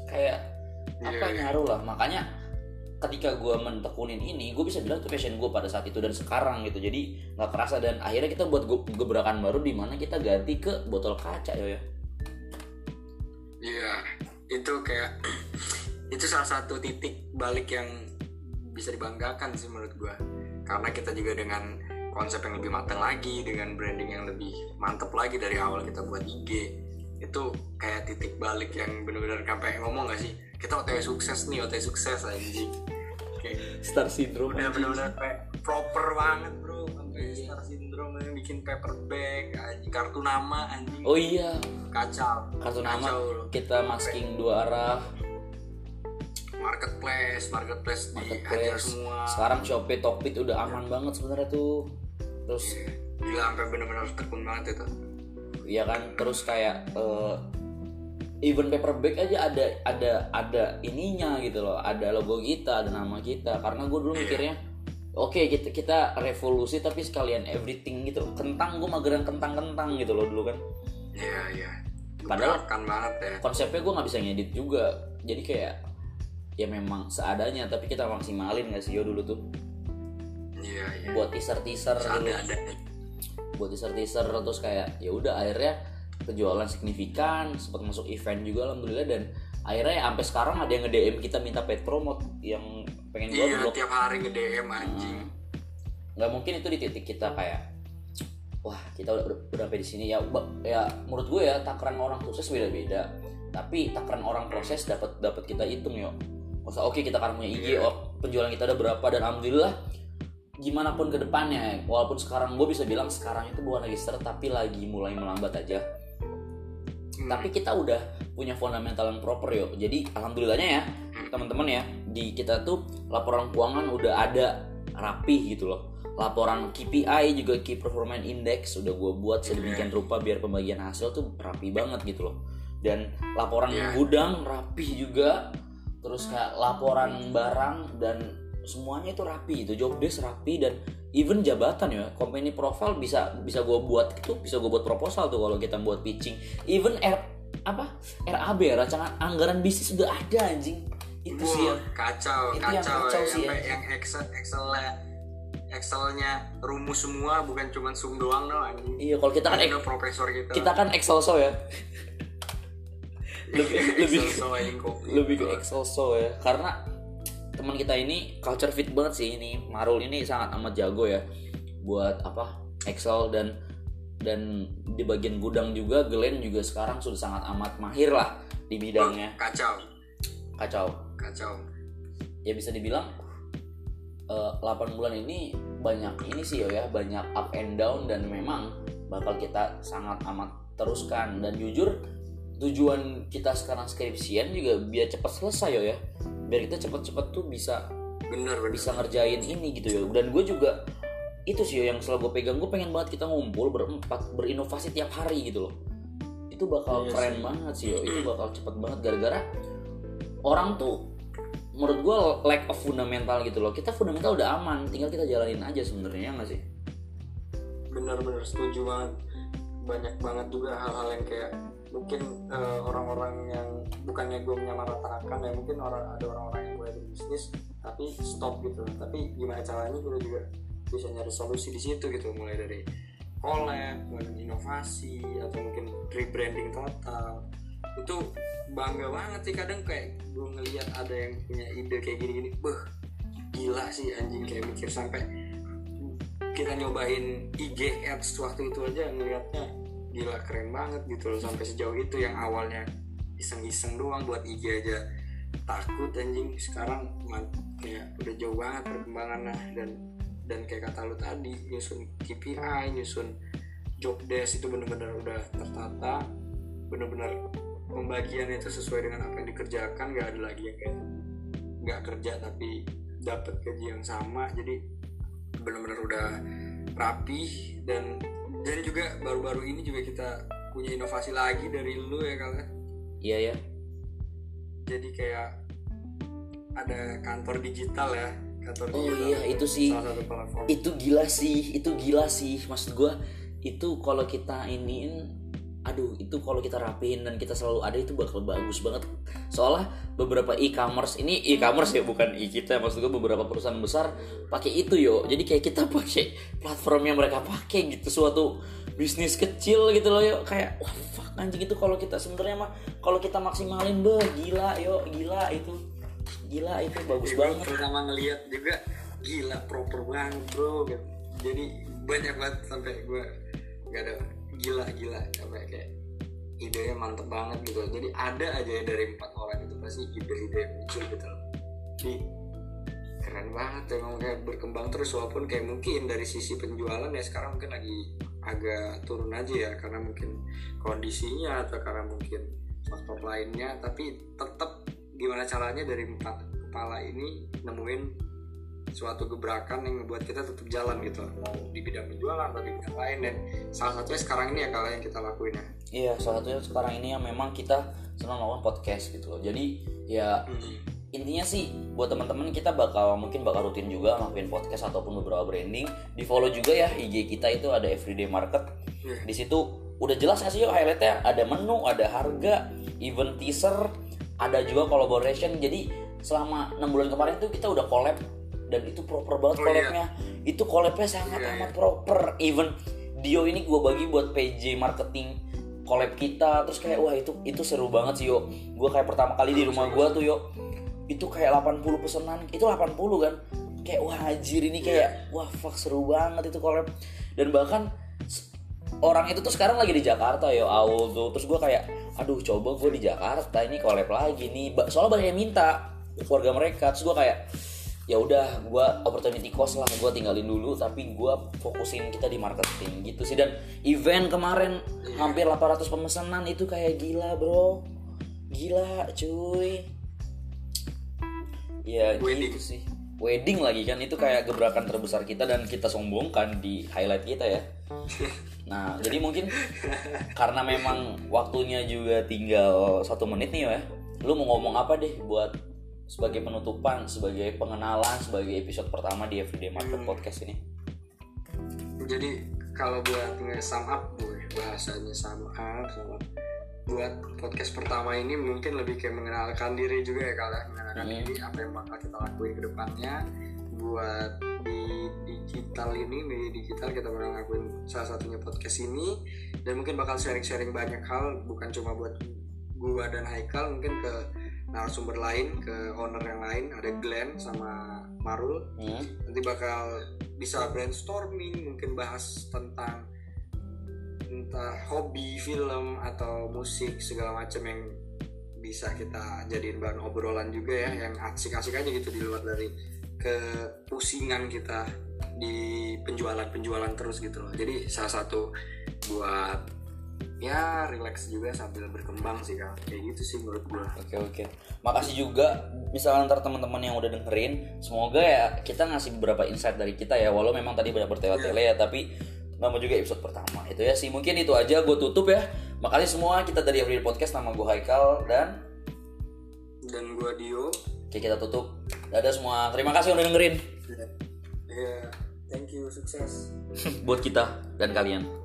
kayak yeah, apa yeah. nyaru lah. Makanya ketika gue mentekunin ini, gue bisa bilang itu passion gue pada saat itu dan sekarang gitu. Jadi nggak kerasa dan akhirnya kita buat gebrakan baru di mana kita ganti ke botol kaca ya. Iya, itu kayak itu salah satu titik balik yang bisa dibanggakan sih menurut gue. Karena kita juga dengan konsep yang lebih matang lagi, dengan branding yang lebih mantep lagi dari awal kita buat I G, itu kayak titik balik yang benar-benar sampai ngomong nggak sih? Kita O T W sukses nih, O T W sukses anjing. Oke. Star syndrome. Udah benar-benar proper banget, bro. Sampai yeah. Star syndrome yang bikin paper bag, anjing, kartu nama anjing. Oh iya. Kacau. Kartu nama. Kacau. Kita masking dua arah. Marketplace, marketplace, marketplace. Dihajar semua. Sekarang Shopee, Tokped udah aman yeah. banget sebenarnya tuh. Terus yeah. gila sampai benar-benar tekun banget itu. Iya kan, terus kayak uh, even paperback aja ada ada ada ininya gitu loh, ada logo kita, ada nama kita. Karena gue dulu mikirnya, oke okay, kita kita revolusi tapi sekalian everything gitu. Kentang, gue mageran kentang-kentang gitu loh dulu kan. Iya iya. Padahal kan banget ya. Konsepnya gue nggak bisa ngedit juga. Jadi kayak ya memang seadanya tapi kita maksimalin nggak sih yo dulu tuh. Iya iya. Buat teaser-teaser dulu. Buat teaser-teaser terus kayak ya udah akhirnya penjualan signifikan, sempat masuk event juga alhamdulillah dan akhirnya ya, sampai sekarang ada yang nge-D M kita minta paid promote yang pengen gua blog. Iya, tiap hari nge-D M anjing. Enggak hmm. mungkin itu di titik kita kayak wah, kita udah udah sampai di sini ya. Ya menurut gue ya takaran orang proses beda-beda. Tapi takaran orang proses dapat dapat kita hitung yo. Masa oke okay, kita kan punya I G, yeah. oh, penjualan kita ada berapa dan alhamdulillah gimana pun ke depannya, walaupun sekarang gue bisa bilang sekarang itu bukan lagi start tapi lagi mulai melambat aja. Tapi kita udah punya fundamental yang proper yo. Jadi alhamdulillahnya ya teman-teman ya, di kita tuh laporan keuangan udah ada rapi gitu loh. Laporan K P I juga, Key Performance Index, udah gue buat sedemikian rupa biar pembagian hasil tuh rapi banget gitu loh. Dan laporan gudang rapi juga. Terus kayak laporan barang dan semuanya itu rapi itu, job desk rapi dan even jabatan ya, company profile bisa bisa gue buat itu, bisa gue buat proposal tuh kalau kita buat pitching. Even R, apa R A B rancangan anggaran bisnis sudah ada anjing. Itu wow, sih yang kacau, itu kacau, yang kacau sih ya. Yang Excel Excelnya Excelnya rumus semua, bukan cuma sum doang loh anjing. Iya kalau kita kan ek, profesor kita. Kita kan Excel so ya. lebih lebih lebih ke Excel so ya karena teman kita ini culture fit banget sih ini. Marul ini sangat amat jago ya buat apa Excel dan dan di bagian gudang juga Glenn juga sekarang sudah sangat amat mahir lah di bidangnya. Kacau. Kacau. Kacau. Ya bisa dibilang uh, delapan bulan ini banyak ini sih ya, banyak up and down dan memang bakal kita sangat amat teruskan dan jujur tujuan kita sekarang skripsian juga biar cepat selesai yo ya. Biar kita cepet-cepet tuh bisa bener, bener. Bisa ngerjain ini gitu ya. Dan gue juga itu sih yang selalu gue pegang, gue pengen banget kita ngumpul berempat berinovasi tiap hari gitu loh. Itu itu bakal iya keren sih. banget sih yo. Itu bakal cepet banget gara-gara orang tuh menurut gue lack of fundamental gitu loh. Kita fundamental udah aman, tinggal kita jalanin aja sebenarnya, nggak sih? Bener-bener setuju banget. Banyak banget juga hal-hal yang kayak mungkin uh, orang-orang yang bukannya gue menyamaratakan ya, mungkin orang ada orang-orang yang mulai bisnis tapi stop gitu. Tapi gimana caranya kita juga bisa nyari solusi di situ gitu, mulai dari collab, mulai dari inovasi atau mungkin rebranding total. Itu bangga banget sih kadang kayak gue ngelihat ada yang punya ide kayak gini-gini, beh gila sih anjing, kayak mikir sampai kita nyobain I G ads waktu itu aja ngelihatnya gila keren banget gitu loh, sampai sejauh itu yang awalnya iseng-iseng doang buat I G aja takut anjing, sekarang kayak udah jauh banget perkembangannya. Dan dan kayak kata lu tadi, nyusun K P I, nyusun job desk itu benar-benar udah tertata, benar-benar pembagiannya itu sesuai dengan apa yang dikerjakan. Gak ada lagi yang kayak gak kerja tapi dapat gaji yang sama, jadi benar-benar udah rapih. Dan jadi juga baru-baru ini juga kita punya inovasi lagi dari lu ya Kal. Iya ya. Jadi kayak ada kantor digital ya, kantor oh, digital. Oh iya itu sih. Itu gila sih, itu gila sih. Maksud gua itu kalau kita iniin, aduh itu kalau kita rapihin dan kita selalu ada itu bakal bagus banget. Soalnya beberapa e-commerce, ini e-commerce ya bukan e kita, maksud gue beberapa perusahaan besar pakai itu yo. Jadi kayak kita pakai platform yang mereka pakai gitu, suatu bisnis kecil gitu loh yo. Kayak wah fuck anjing, itu kalau kita sebenarnya mah kalau kita maksimalin bah gila yo, gila itu. Gila itu bagus juga banget. Pertama ngelihat juga gila proper banget bro. Jadi banyak banget sampai gue enggak ada gila-gila sampai kayak idenya mantep banget gitu. Jadi ada aja ya dari empat orang itu pasti ide-ide yang muncul gitu loh. Jadi keren banget emang kayak berkembang terus, walaupun kayak mungkin dari sisi penjualan ya sekarang mungkin lagi agak turun aja ya karena mungkin kondisinya atau karena mungkin faktor lainnya, tapi tetap gimana caranya dari empat kepala ini nemuin suatu gebrakan yang membuat kita tetap jalan gitu, mau di bidang penjualan atau di bidang lain. Dan salah satunya sekarang ini ya kalau yang kita lakuin ya. Iya, salah satunya sekarang ini yang memang kita senang melakukan podcast gitu loh. Jadi ya hmm. intinya sih buat teman-teman, kita bakal mungkin bakal rutin juga ngelakuin podcast ataupun beberapa branding. Di follow juga ya I G kita itu ada Everyday Market. Hmm. Di situ udah jelas sih yuk highlightnya, ada menu, ada harga, event teaser, ada juga collaboration. Jadi selama enam bulan kemarin tuh kita udah collab. Dan itu proper banget collab-nya. Oh, iya. Itu collab-nya sangat yeah, amat proper. Even Dio ini gue bagi buat P J marketing collab kita. Terus kayak wah itu itu seru banget sih yo. Gue kayak pertama kali di rumah gue tuh yo, itu kayak delapan puluh pesanan. Itu delapan puluh kan. Kayak wah anjir ini kayak yeah, wah fuck seru banget itu collab. Dan bahkan orang itu tuh sekarang lagi di Jakarta yo Aul tuh. Terus gue kayak aduh coba gue di Jakarta ini collab lagi nih. Soalnya banyak yang minta keluarga mereka. Terus gue kayak ya udah, gue opportunity cost lah, gue tinggalin dulu, tapi gue fokusin kita di marketing gitu sih. Dan event kemarin hampir delapan ratus pemesanan, itu kayak gila bro, gila cuy. Ya wedding. Gitu sih, wedding lagi kan, itu kayak gebrakan terbesar kita dan kita sombongkan di highlight kita ya. Nah jadi mungkin karena memang waktunya juga tinggal satu menit nih ya, lu mau ngomong apa deh buat sebagai penutupan, sebagai pengenalan, sebagai episode pertama di Everyday Market hmm. Podcast ini? Jadi kalau buat nge-sum up, bahasanya sum up, sum up buat podcast pertama ini mungkin lebih kayak mengenalkan diri juga ya kalau mengenalkan hmm. diri, apa yang bakal kita lakuin ke depannya. Buat di digital ini, di digital kita bakal lakuin salah satunya podcast ini. Dan mungkin bakal sharing-sharing banyak hal, bukan cuma buat gua dan Haikal, mungkin ke narasumber lain, ke owner yang lain, ada Glenn sama Marul. Hmm. Nanti bakal bisa brainstorming, mungkin bahas tentang entah hobi, film atau musik segala macam yang bisa kita jadiin bahan obrolan juga ya, yang asik-asik aja gitu di luar dari kepusingan kita di penjualan-penjualan terus gitu loh. Jadi salah satu buat ya relax juga sambil berkembang sih Kak. Kayak gitu sih menurut gue. Oke oke. Makasih juga misalnya ntar teman-teman yang udah dengerin. Semoga ya kita ngasih beberapa insight dari kita ya. Walau memang tadi banyak bertele-tele ya, tapi nama juga episode pertama. Itu ya sih, mungkin itu aja, gue tutup ya. Makanya semua kita dari Everyday Podcast. Nama gue Haikal dan dan gue Dio. Oke, kita tutup. Dadah semua. Terima kasih udah dengerin. Iya, yeah. Thank you, sukses buat kita dan kalian.